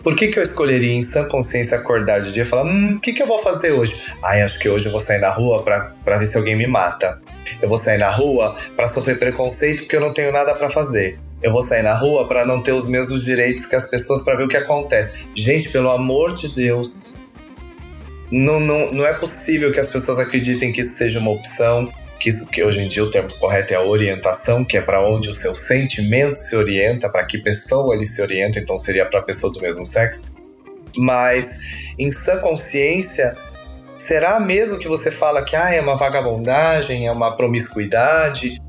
Por que eu escolheria em sã consciência acordar de dia e falar: o que eu vou fazer hoje? Acho que hoje eu vou sair na rua pra ver se alguém me mata. Eu vou sair na rua pra sofrer preconceito porque eu não tenho nada pra fazer. Eu vou sair na rua pra não ter os mesmos direitos que as pessoas, pra ver o que acontece. Gente, pelo amor de Deus, não é possível que as pessoas acreditem que isso seja uma opção, que hoje em dia o termo correto é a orientação, que é pra onde o seu sentimento se orienta, pra que pessoa ele se orienta, então seria pra pessoa do mesmo sexo. Mas, em sã consciência, será mesmo que você fala que é uma vagabundagem, é uma promiscuidade?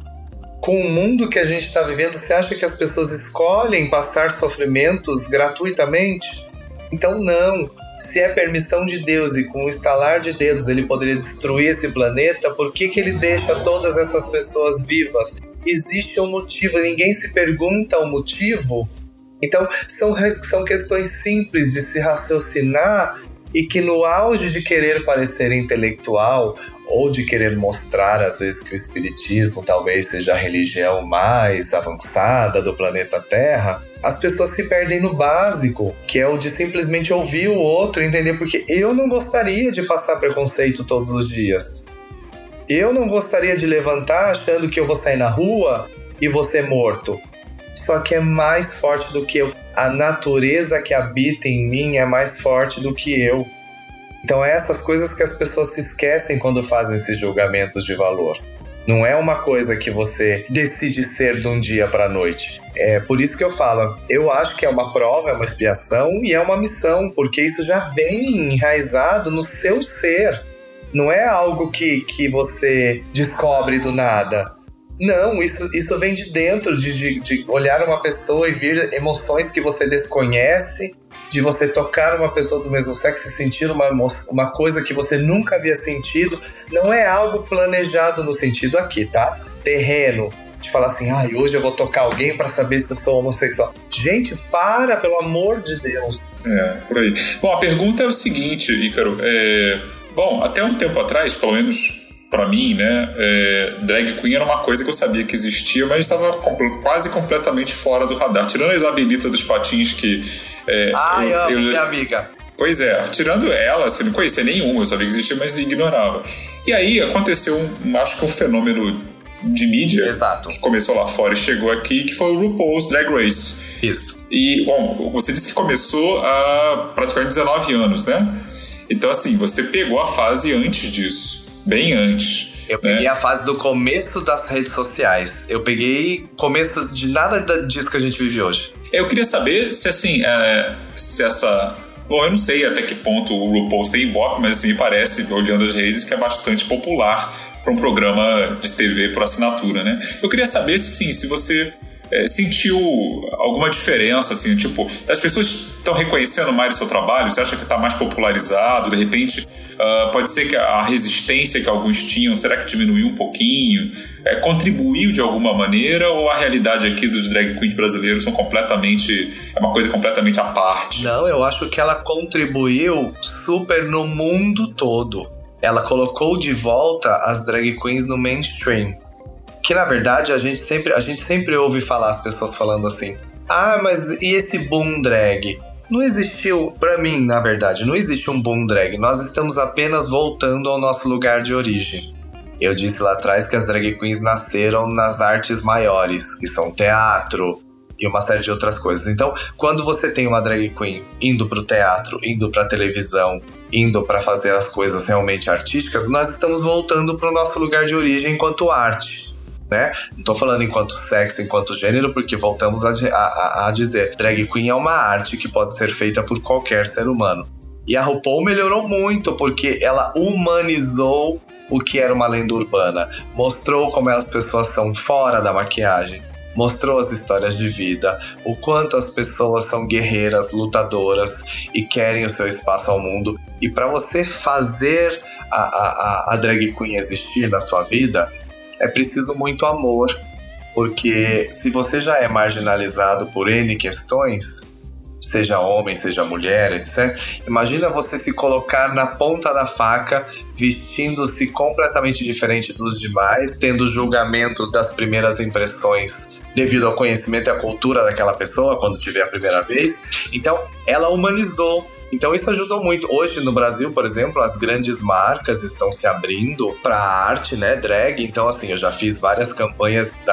Com o mundo que a gente está vivendo, você acha que as pessoas escolhem passar sofrimentos gratuitamente? Então não. Se é permissão de Deus e com o estalar de dedos ele poderia destruir esse planeta, por que ele deixa todas essas pessoas vivas? Existe um motivo, ninguém se pergunta o motivo. Então são questões simples de se raciocinar, e que no auge de querer parecer intelectual ou de querer mostrar às vezes que o espiritismo talvez seja a religião mais avançada do planeta Terra, as pessoas se perdem no básico, que é o de simplesmente ouvir o outro e entender, porque eu não gostaria de passar preconceito todos os dias. Eu não gostaria de levantar achando que eu vou sair na rua e vou ser morto. Só que é mais forte do que eu. A natureza que habita em mim é mais forte do que eu. Então é essas coisas que as pessoas se esquecem quando fazem esses julgamentos de valor. Não é uma coisa que você decide ser de um dia para a noite. É por isso que eu falo, eu acho que é uma prova, é uma expiação e é uma missão, porque isso já vem enraizado no seu ser. Não é algo que você descobre do nada. Não, isso vem de dentro, de olhar uma pessoa e ver emoções que você desconhece, de você tocar uma pessoa do mesmo sexo e sentir uma coisa que você nunca havia sentido. Não é algo planejado no sentido aqui, tá? Terreno, de falar assim, hoje eu vou tocar alguém pra saber se eu sou homossexual. Gente, para, pelo amor de Deus. É, por aí. Bom, a pergunta é o seguinte, Ícaro. Bom, até um tempo atrás, pelo menos pra mim, né, drag queen era uma coisa que eu sabia que existia, mas estava quase completamente fora do radar. Tirando a Isabelita dos Patins, que... eu amo minha amiga. Pois é, tirando ela, assim, não conhecia nenhuma, eu sabia que existia, mas ignorava. E aí aconteceu, acho que um fenômeno de mídia. Exato. Que começou lá fora e chegou aqui, que foi o RuPaul's Drag Race. Isso. E, bom, você disse que começou há praticamente 19 anos, né? Então, assim, você pegou a fase antes disso. Bem antes. Eu peguei a fase do começo das redes sociais. Eu peguei começo de nada disso que a gente vive hoje. Eu queria saber se, assim, se essa... Bom, eu não sei até que ponto o RuPaul's tem ibope, mas assim, me parece, olhando as redes, que é bastante popular para um programa de TV por assinatura, né? Eu queria saber, sim, se você sentiu alguma diferença, assim, tipo, as pessoas estão reconhecendo mais o seu trabalho? Você acha que está mais popularizado? De repente, pode ser que a resistência que alguns tinham, será que diminuiu um pouquinho? Contribuiu de alguma maneira? Ou a realidade aqui dos drag queens brasileiros são é uma coisa completamente à parte? Não, eu acho que ela contribuiu super no mundo todo. Ela colocou de volta as drag queens no mainstream. Que na verdade a gente sempre ouve falar as pessoas falando assim, mas e esse boom drag? Não existiu, pra mim na verdade, não existe um boom drag, nós estamos apenas voltando ao nosso lugar de origem. Eu disse lá atrás que as drag queens nasceram nas artes maiores, que são teatro e uma série de outras coisas. Então, quando você tem uma drag queen indo pro teatro, indo pra televisão, indo pra fazer as coisas realmente artísticas, nós estamos voltando pro nosso lugar de origem enquanto arte. Né? Não tô falando enquanto sexo, enquanto gênero, porque voltamos a dizer, drag queen é uma arte que pode ser feita por qualquer ser humano. E a RuPaul melhorou muito, porque ela humanizou o que era uma lenda urbana, mostrou como as pessoas são fora da maquiagem, mostrou as histórias de vida, o quanto as pessoas são guerreiras, lutadoras e querem o seu espaço ao mundo. E para você fazer a drag queen existir na sua vida, é preciso muito amor, porque se você já é marginalizado por N questões, seja homem, seja mulher, etc., imagina você se colocar na ponta da faca, vestindo-se completamente diferente dos demais, tendo julgamento das primeiras impressões devido ao conhecimento e à cultura daquela pessoa quando tiver a primeira vez. Então, ela humanizou. Então isso ajudou muito. Hoje no Brasil, por exemplo, as grandes marcas estão se abrindo para a arte, né, drag. Então assim, eu já fiz várias campanhas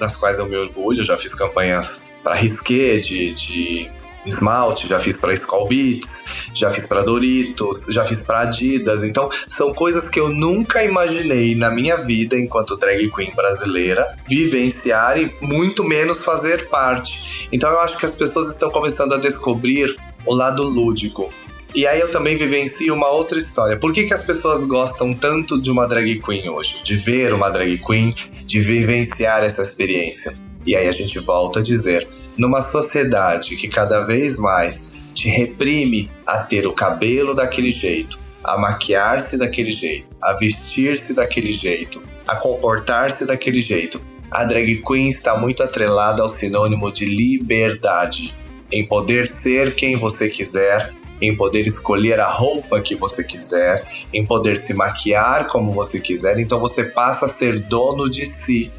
das quais eu me orgulho. Eu já fiz campanhas para Risqué de esmalte, já fiz para Skol Beats, já fiz para Doritos, já fiz para Adidas. Então são coisas que eu nunca imaginei na minha vida enquanto drag queen brasileira vivenciar e muito menos fazer parte. Então eu acho que as pessoas estão começando a descobrir o lado lúdico. E aí eu também vivencio uma outra história. Por que as pessoas gostam tanto de uma drag queen hoje? De ver uma drag queen, de vivenciar essa experiência. E aí a gente volta a dizer, numa sociedade que cada vez mais te reprime a ter o cabelo daquele jeito, a maquiar-se daquele jeito, a vestir-se daquele jeito, a comportar-se daquele jeito, a drag queen está muito atrelada ao sinônimo de liberdade. Em poder ser quem você quiser, em poder escolher a roupa que você quiser, em poder se maquiar como você quiser, então você passa a ser dono de si.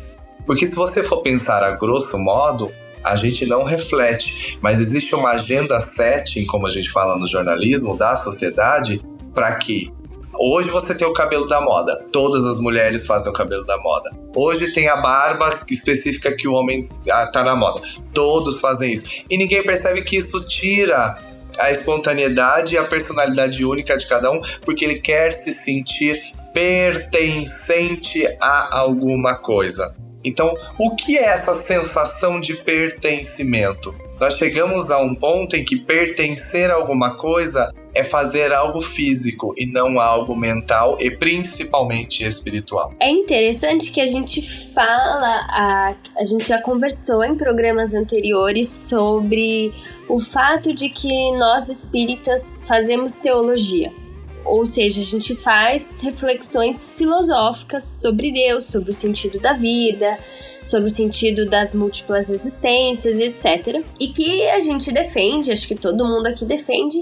Porque se você for pensar a grosso modo, a gente não reflete, mas existe uma agenda setting, como a gente fala no jornalismo, da sociedade, para que Hoje você tem o cabelo da moda. Todas as mulheres fazem o cabelo da moda. Hoje tem a barba específica que o homem tá na moda. Todos fazem isso. E ninguém percebe que isso tira a espontaneidade e a personalidade única de cada um, porque ele quer se sentir pertencente a alguma coisa. Então, o que é essa sensação de pertencimento? Nós chegamos a um ponto em que pertencer a alguma coisa é fazer algo físico e não algo mental e principalmente espiritual. É interessante que a gente fala, a gente já conversou em programas anteriores sobre o fato de que nós espíritas fazemos teologia. Ou seja, a gente faz reflexões filosóficas sobre Deus, sobre o sentido da vida, sobre o sentido das múltiplas existências, etc. E que a gente defende, acho que todo mundo aqui defende,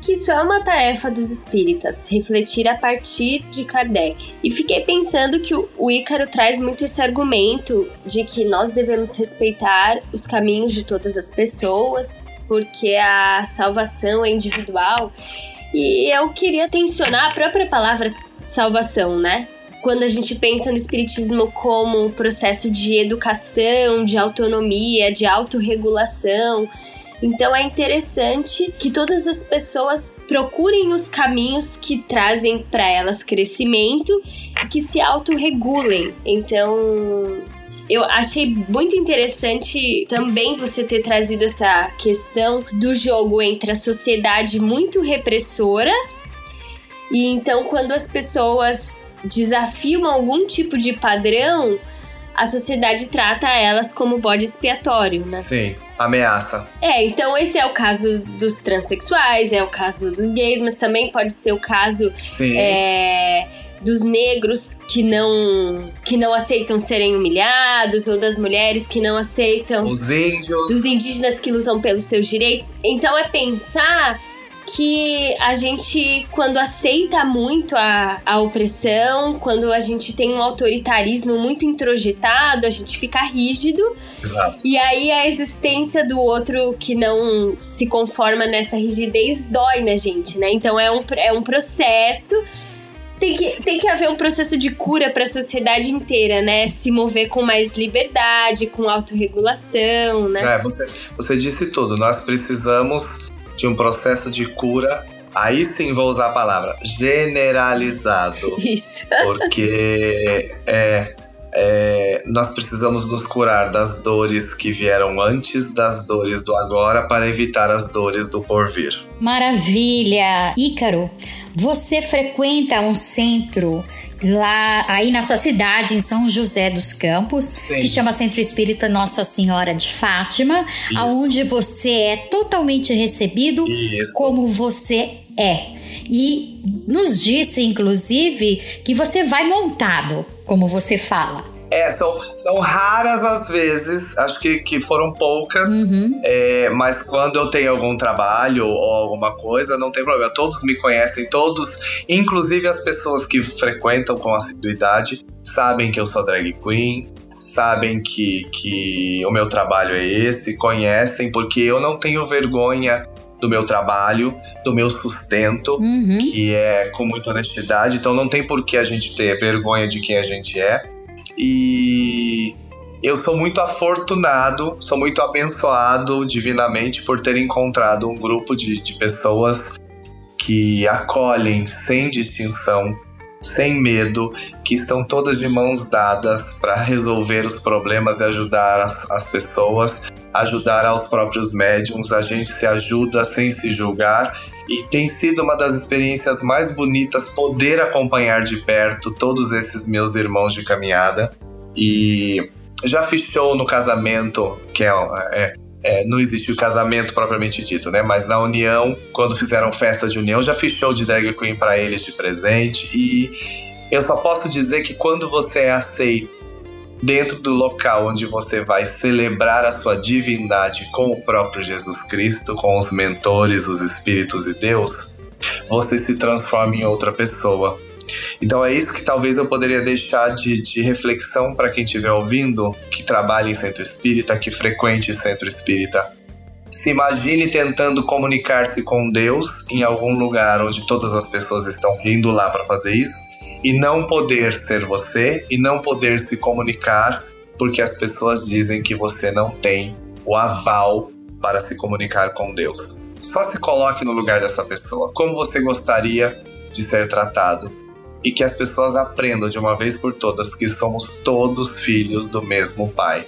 que isso é uma tarefa dos espíritas, refletir a partir de Kardec. E fiquei pensando que o Ícaro traz muito esse argumento de que nós devemos respeitar os caminhos de todas as pessoas, porque a salvação é individual. E eu queria tensionar a própria palavra salvação, né? Quando a gente pensa no espiritismo como um processo de educação, de autonomia, de autorregulação. Então é interessante que todas as pessoas procurem os caminhos que trazem para elas crescimento e que se autorregulem. Então eu achei muito interessante também você ter trazido essa questão do jogo entre a sociedade muito repressora e então quando as pessoas desafiam algum tipo de padrão, a sociedade trata elas como bode expiatório, né? Sim, ameaça. Então esse é o caso dos transexuais, é o caso dos gays, mas também pode ser o caso... Sim. Dos negros que não aceitam serem humilhados, ou das mulheres que não aceitam... Os índios. Dos indígenas que lutam pelos seus direitos. Então é pensar que a gente, quando aceita muito a opressão, quando a gente tem um autoritarismo muito introjetado, a gente fica rígido. Exato. E aí a existência do outro que não se conforma nessa rigidez dói na gente, né? Então é um processo... Tem que haver um processo de cura para a sociedade inteira, né? Se mover com mais liberdade, com autorregulação, né? Você disse tudo. Nós precisamos de um processo de cura, aí sim vou usar a palavra, generalizado. Isso. Porque nós precisamos nos curar das dores que vieram antes, das dores do agora, para evitar as dores do porvir. Maravilha! Ícaro, você frequenta um centro lá aí na sua cidade, em São José dos Campos, Sim. que chama Centro Espírita Nossa Senhora de Fátima, Isso. aonde você é totalmente recebido Isso. como você é. E nos disse, inclusive, que você vai montado, como você fala. São raras as vezes, acho que foram poucas, uhum. Mas quando eu tenho algum trabalho ou alguma coisa, não tem problema. Todos me conhecem, todos, inclusive as pessoas que frequentam com assiduidade, sabem que eu sou drag queen, sabem que o meu trabalho é esse, conhecem, porque eu não tenho vergonha do meu trabalho, do meu sustento, uhum. que é com muita honestidade, então não tem por que a gente ter vergonha de quem a gente é. E eu sou muito afortunado, sou muito abençoado divinamente por ter encontrado um grupo de pessoas que acolhem sem distinção, sem medo, que estão todas de mãos dadas para resolver os problemas e ajudar as pessoas, ajudar aos próprios médiums. A gente se ajuda sem se julgar e tem sido uma das experiências mais bonitas poder acompanhar de perto todos esses meus irmãos de caminhada. E já fiz show no casamento, que não existe o casamento propriamente dito, né? Mas na união, quando fizeram festa de união, já fiz show de drag queen pra eles de presente. E eu só posso dizer que quando você é aceito dentro do local onde você vai celebrar a sua divindade com o próprio Jesus Cristo, com os mentores, os espíritos e Deus, você se transforma em outra pessoa. Então é isso que talvez eu poderia deixar de reflexão para quem estiver ouvindo, que trabalha em centro espírita, que frequente centro espírita. Se imagine tentando comunicar-se com Deus em algum lugar onde todas as pessoas estão vindo lá para fazer isso e não poder ser você e não poder se comunicar porque as pessoas dizem que você não tem o aval para se comunicar com Deus. Só se coloque no lugar dessa pessoa. Como você gostaria de ser tratado? E que as pessoas aprendam de uma vez por todas que somos todos filhos do mesmo Pai.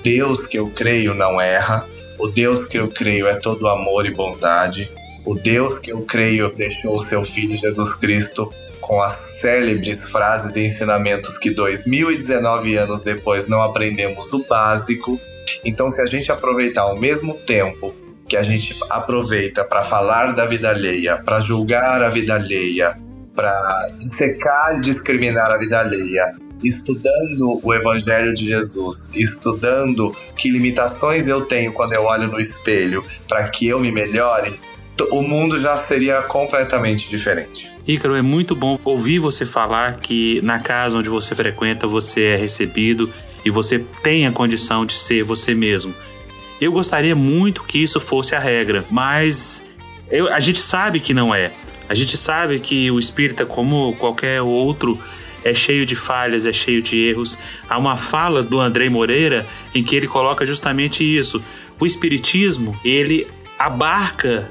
Deus que eu creio não erra. O Deus que eu creio é todo amor e bondade. O Deus que eu creio deixou o seu Filho Jesus Cristo com as célebres frases e ensinamentos que 2019 anos depois não aprendemos o básico. Então, se a gente aproveitar ao mesmo tempo que a gente aproveita para falar da vida alheia, para julgar a vida alheia, para dissecar e discriminar a vida alheia, estudando o Evangelho de Jesus, estudando que limitações eu tenho quando eu olho no espelho para que eu me melhore, o mundo já seria completamente diferente. Ícaro, é muito bom ouvir você falar que na casa onde você frequenta você é recebido e você tem a condição de ser você mesmo. Eu gostaria muito que isso fosse a regra, mas a gente sabe que não é. A gente sabe que o espírita, como qualquer outro, é cheio de falhas, é cheio de erros. Há uma fala do Andrei Moreira em que ele coloca justamente isso. O espiritismo, ele abarca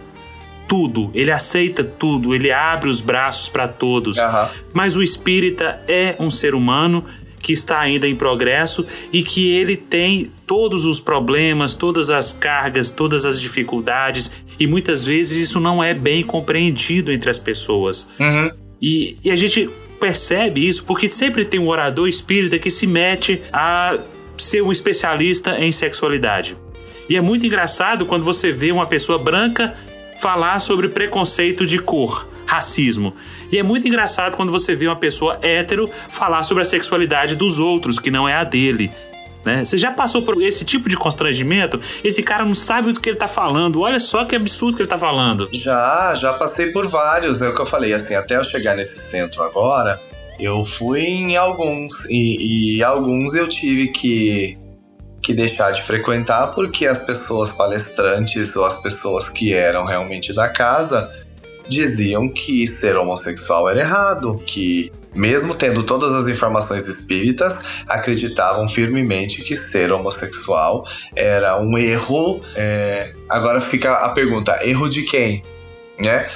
tudo, ele aceita tudo, ele abre os braços para todos. Uhum. Mas o espírita é um ser humano que está ainda em progresso e que ele tem todos os problemas, todas as cargas, todas as dificuldades e muitas vezes isso não é bem compreendido entre as pessoas. Uhum. E a gente percebe isso porque sempre tem um orador espírita que se mete a ser um especialista em sexualidade. E é muito engraçado quando você vê uma pessoa branca falar sobre preconceito de cor, racismo. E é muito engraçado quando você vê uma pessoa hétero falar sobre a sexualidade dos outros, que não é a dele, né? Você já passou por esse tipo de constrangimento? Esse cara não sabe do que ele tá falando. Olha só que absurdo que ele tá falando. Já passei por vários. É o que eu falei, assim, até eu chegar nesse centro agora, eu fui em alguns. E alguns eu tive que deixar de frequentar porque as pessoas palestrantes ou as pessoas que eram realmente da casa diziam que ser homossexual era errado, que mesmo tendo todas as informações espíritas, acreditavam firmemente que ser homossexual era um erro. Agora fica a pergunta, erro de quem? Né?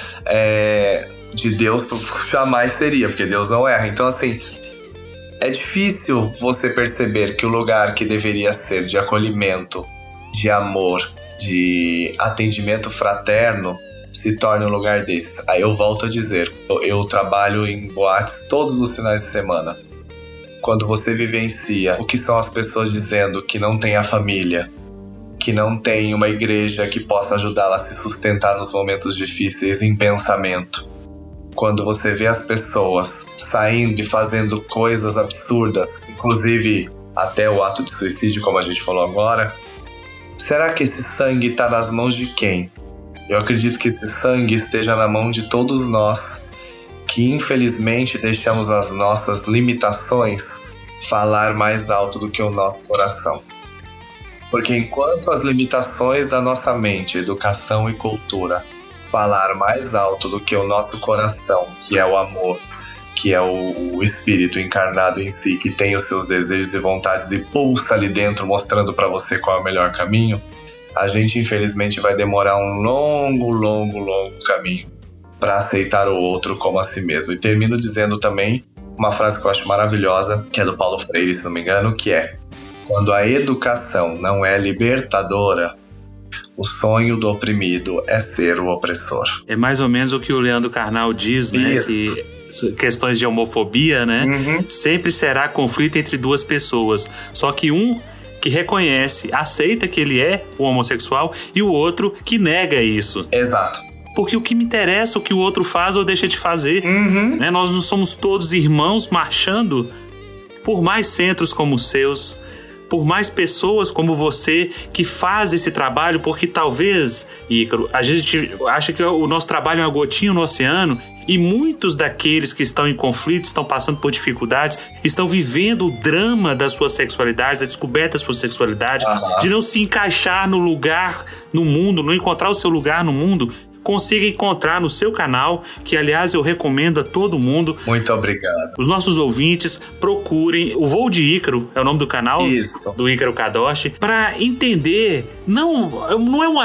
De Deus jamais seria, porque Deus não erra. Então, assim, é difícil você perceber que o lugar que deveria ser de acolhimento, de amor, de atendimento fraterno, se torne um lugar desses. Aí eu volto a dizer, eu trabalho em boates todos os finais de semana. Quando você vivencia o que são as pessoas dizendo que não tem a família, que não tem uma igreja que possa ajudá-la a se sustentar nos momentos difíceis em pensamento. Quando você vê as pessoas saindo e fazendo coisas absurdas, inclusive até o ato de suicídio, como a gente falou agora, será que esse sangue está nas mãos de quem? Eu acredito que esse sangue esteja na mão de todos nós, que infelizmente deixamos as nossas limitações falar mais alto do que o nosso coração. Porque enquanto as limitações da nossa mente, educação e cultura, falar mais alto do que o nosso coração, que é o amor, que é o espírito encarnado em si, que tem os seus desejos e vontades e pulsa ali dentro, mostrando para você qual é o melhor caminho, a gente, infelizmente, vai demorar um longo caminho para aceitar o outro como a si mesmo. E termino dizendo também uma frase que eu acho maravilhosa, que é do Paulo Freire, se não me engano, que é: quando a educação não é libertadora, o sonho do oprimido é ser o opressor. É mais ou menos o que o Leandro Karnal diz, né? Isso. Que questões de homofobia, né? Uhum. Sempre será conflito entre duas pessoas. Só que um que reconhece, aceita que ele é o homossexual e o outro que nega isso. Exato. Porque o que me interessa é o que o outro faz ou deixa de fazer. Uhum. Né? Nós não somos todos irmãos marchando por mais centros como os seus, por mais pessoas como você que faz esse trabalho, porque talvez, Ícaro, a gente acha que o nosso trabalho é uma gotinha no oceano e muitos daqueles que estão em conflito, estão passando por dificuldades, estão vivendo o drama da sua sexualidade, da descoberta da sua sexualidade, de não se encaixar no lugar no mundo, não encontrar o seu lugar no mundo, consiga encontrar no seu canal, que aliás eu recomendo a todo mundo. Muito obrigado. Os nossos ouvintes procurem o Voo de Ícaro, é o nome do canal. Isso. Do Ícaro Kadoshi, para entender, não é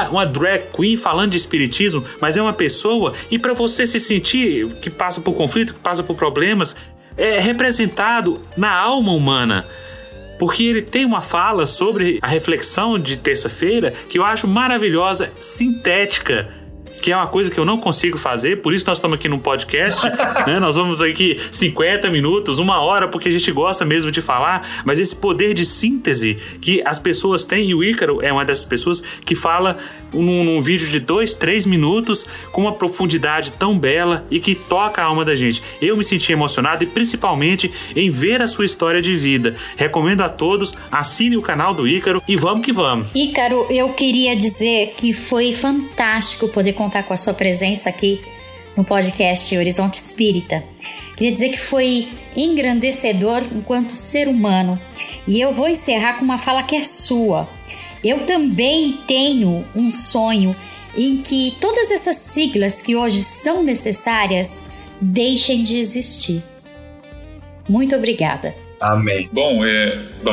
uma drag queen falando de espiritismo, mas é uma pessoa, e para você se sentir que passa por conflito, que passa por problemas, é representado na alma humana. Porque ele tem uma fala sobre a reflexão de terça-feira que eu acho maravilhosa, sintética, que é uma coisa que eu não consigo fazer, por isso nós estamos aqui num podcast, né? Nós vamos aqui 50 minutos, uma hora, porque a gente gosta mesmo de falar, mas esse poder de síntese que as pessoas têm, e o Ícaro é uma dessas pessoas que fala num vídeo de 2-3 minutos com uma profundidade tão bela e que toca a alma da gente. Eu me senti emocionado, e principalmente em ver a sua história de vida. Recomendo a todos, assine o canal do Ícaro e vamos que vamos. Ícaro, eu queria dizer que foi fantástico poder com a sua presença aqui no podcast Horizonte Espírita. Queria dizer que foi engrandecedor enquanto ser humano. E eu vou encerrar com uma fala que é sua. Eu também tenho um sonho em que todas essas siglas que hoje são necessárias deixem de existir. Muito obrigada. Amém. Bom,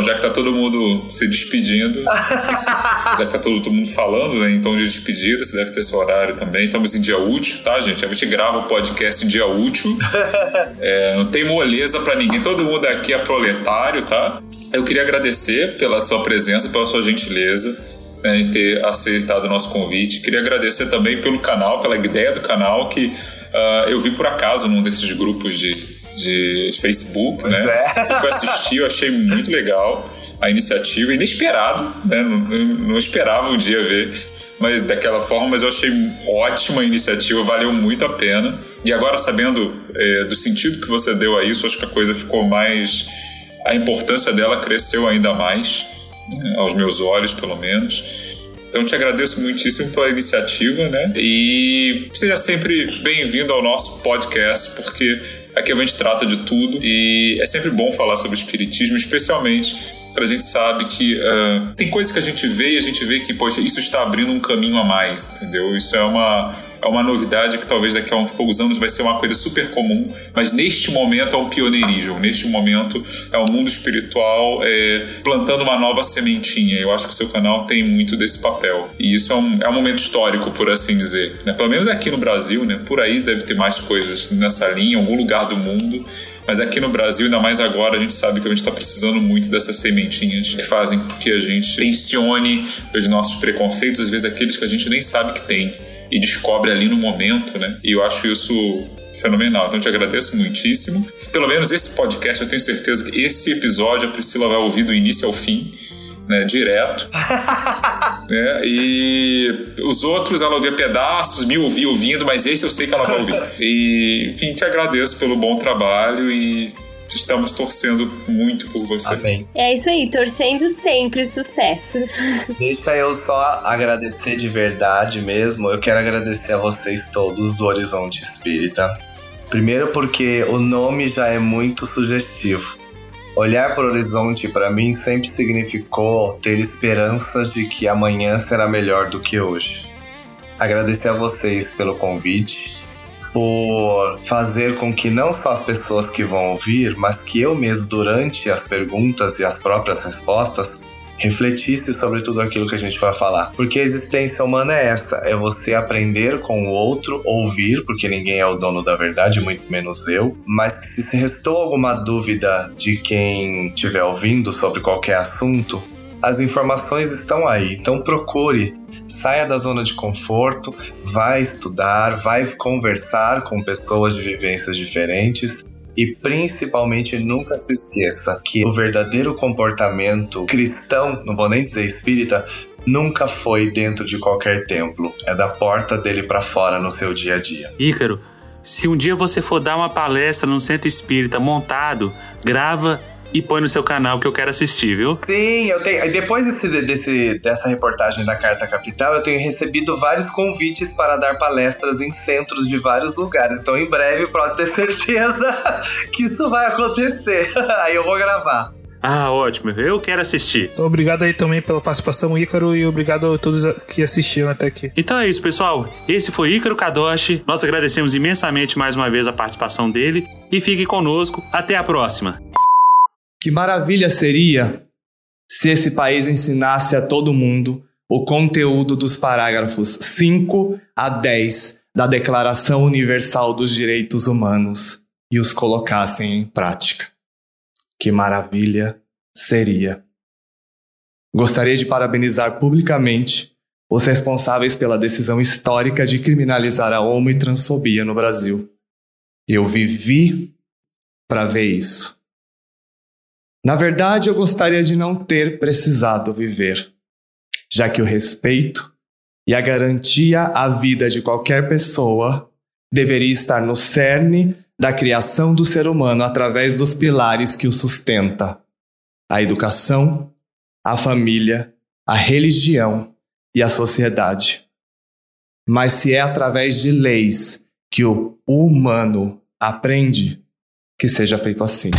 já que tá todo mundo se despedindo, já que tá todo mundo falando, né, em tom de despedida, você deve ter seu horário também. Estamos em dia útil, tá, gente? A gente grava o podcast em dia útil. Não tem moleza pra ninguém. Todo mundo aqui é proletário, tá? Eu queria agradecer pela sua presença, pela sua gentileza, né, de ter aceitado o nosso convite. Queria agradecer também pelo canal, pela ideia do canal, que eu vi por acaso num desses grupos de Facebook, pois né? É. Eu fui assistir, eu achei muito legal a iniciativa, inesperado, né? Não esperava um dia ver, mas daquela forma, mas eu achei ótima a iniciativa, valeu muito a pena. E agora, sabendo do sentido que você deu a isso, acho que a coisa ficou mais... A importância dela cresceu ainda mais, né? Aos meus olhos, pelo menos. Então, te agradeço muitíssimo pela iniciativa, né? E seja sempre bem-vindo ao nosso podcast, porque aqui a gente trata de tudo e é sempre bom falar sobre espiritismo, especialmente para a gente sabe que tem coisas que a gente vê e a gente vê que, poxa, isso está abrindo um caminho a mais, entendeu? Isso é uma novidade que talvez daqui a uns poucos anos vai ser uma coisa super comum, mas neste momento é um pioneirismo, neste momento é um mundo espiritual plantando uma nova sementinha. Eu acho que o seu canal tem muito desse papel, e isso é um momento histórico, por assim dizer, né? Pelo menos aqui no Brasil, né? Por aí deve ter mais coisas nessa linha, em algum lugar do mundo, mas aqui no Brasil, ainda mais agora, a gente sabe que a gente está precisando muito dessas sementinhas que fazem com que a gente tensione os nossos preconceitos, às vezes aqueles que a gente nem sabe que tem, e descobre ali no momento, né? E eu acho isso fenomenal. Então, eu te agradeço muitíssimo. Pelo menos esse podcast, eu tenho certeza que esse episódio a Priscila vai ouvir do início ao fim, né? Direto. Né? E os outros ela ouvia pedaços, me ouvia ouvindo, mas esse eu sei que ela vai ouvir. E te agradeço pelo bom trabalho e estamos torcendo muito por você. Amém. É isso aí, torcendo sempre, sucesso. Deixa eu só agradecer de verdade mesmo. Eu quero agradecer a vocês todos do Horizonte Espírita. Primeiro porque o nome já é muito sugestivo. Olhar para o horizonte para mim sempre significou ter esperanças de que amanhã será melhor do que hoje. Agradecer a vocês pelo convite, por fazer com que não só as pessoas que vão ouvir, mas que eu mesmo, durante as perguntas e as próprias respostas, refletisse sobre tudo aquilo que a gente vai falar. Porque a existência humana é essa, é você aprender com o outro, ouvir, porque ninguém é o dono da verdade, muito menos eu, mas que se restou alguma dúvida de quem estiver ouvindo sobre qualquer assunto, as informações estão aí, então procure, saia da zona de conforto, vai estudar, vai conversar com pessoas de vivências diferentes e principalmente nunca se esqueça que o verdadeiro comportamento cristão, não vou nem dizer espírita, nunca foi dentro de qualquer templo, é da porta dele para fora no seu dia a dia. Ícaro, se um dia você for dar uma palestra num centro espírita montado, grava e põe no seu canal que eu quero assistir, viu? Sim, eu tenho. Depois dessa reportagem da Carta Capital, eu tenho recebido vários convites para dar palestras em centros de vários lugares. Então, em breve, pode ter certeza que isso vai acontecer. Aí eu vou gravar. Ah, ótimo. Eu quero assistir. Obrigado aí também pela participação, Ícaro, e obrigado a todos que assistiram até aqui. Então é isso, pessoal. Esse foi Ícaro Kadoshi. Nós agradecemos imensamente mais uma vez a participação dele e fique conosco. Até a próxima. Que maravilha seria se esse país ensinasse a todo mundo o conteúdo dos parágrafos 5 a 10 da Declaração Universal dos Direitos Humanos e os colocassem em prática. Que maravilha seria. Gostaria de parabenizar publicamente os responsáveis pela decisão histórica de criminalizar a homo e transfobia no Brasil. Eu vivi para ver isso. Na verdade, eu gostaria de não ter precisado viver, já que o respeito e a garantia à vida de qualquer pessoa deveria estar no cerne da criação do ser humano através dos pilares que o sustenta: a educação, a família, a religião e a sociedade. Mas se é através de leis que o humano aprende, que seja feito assim.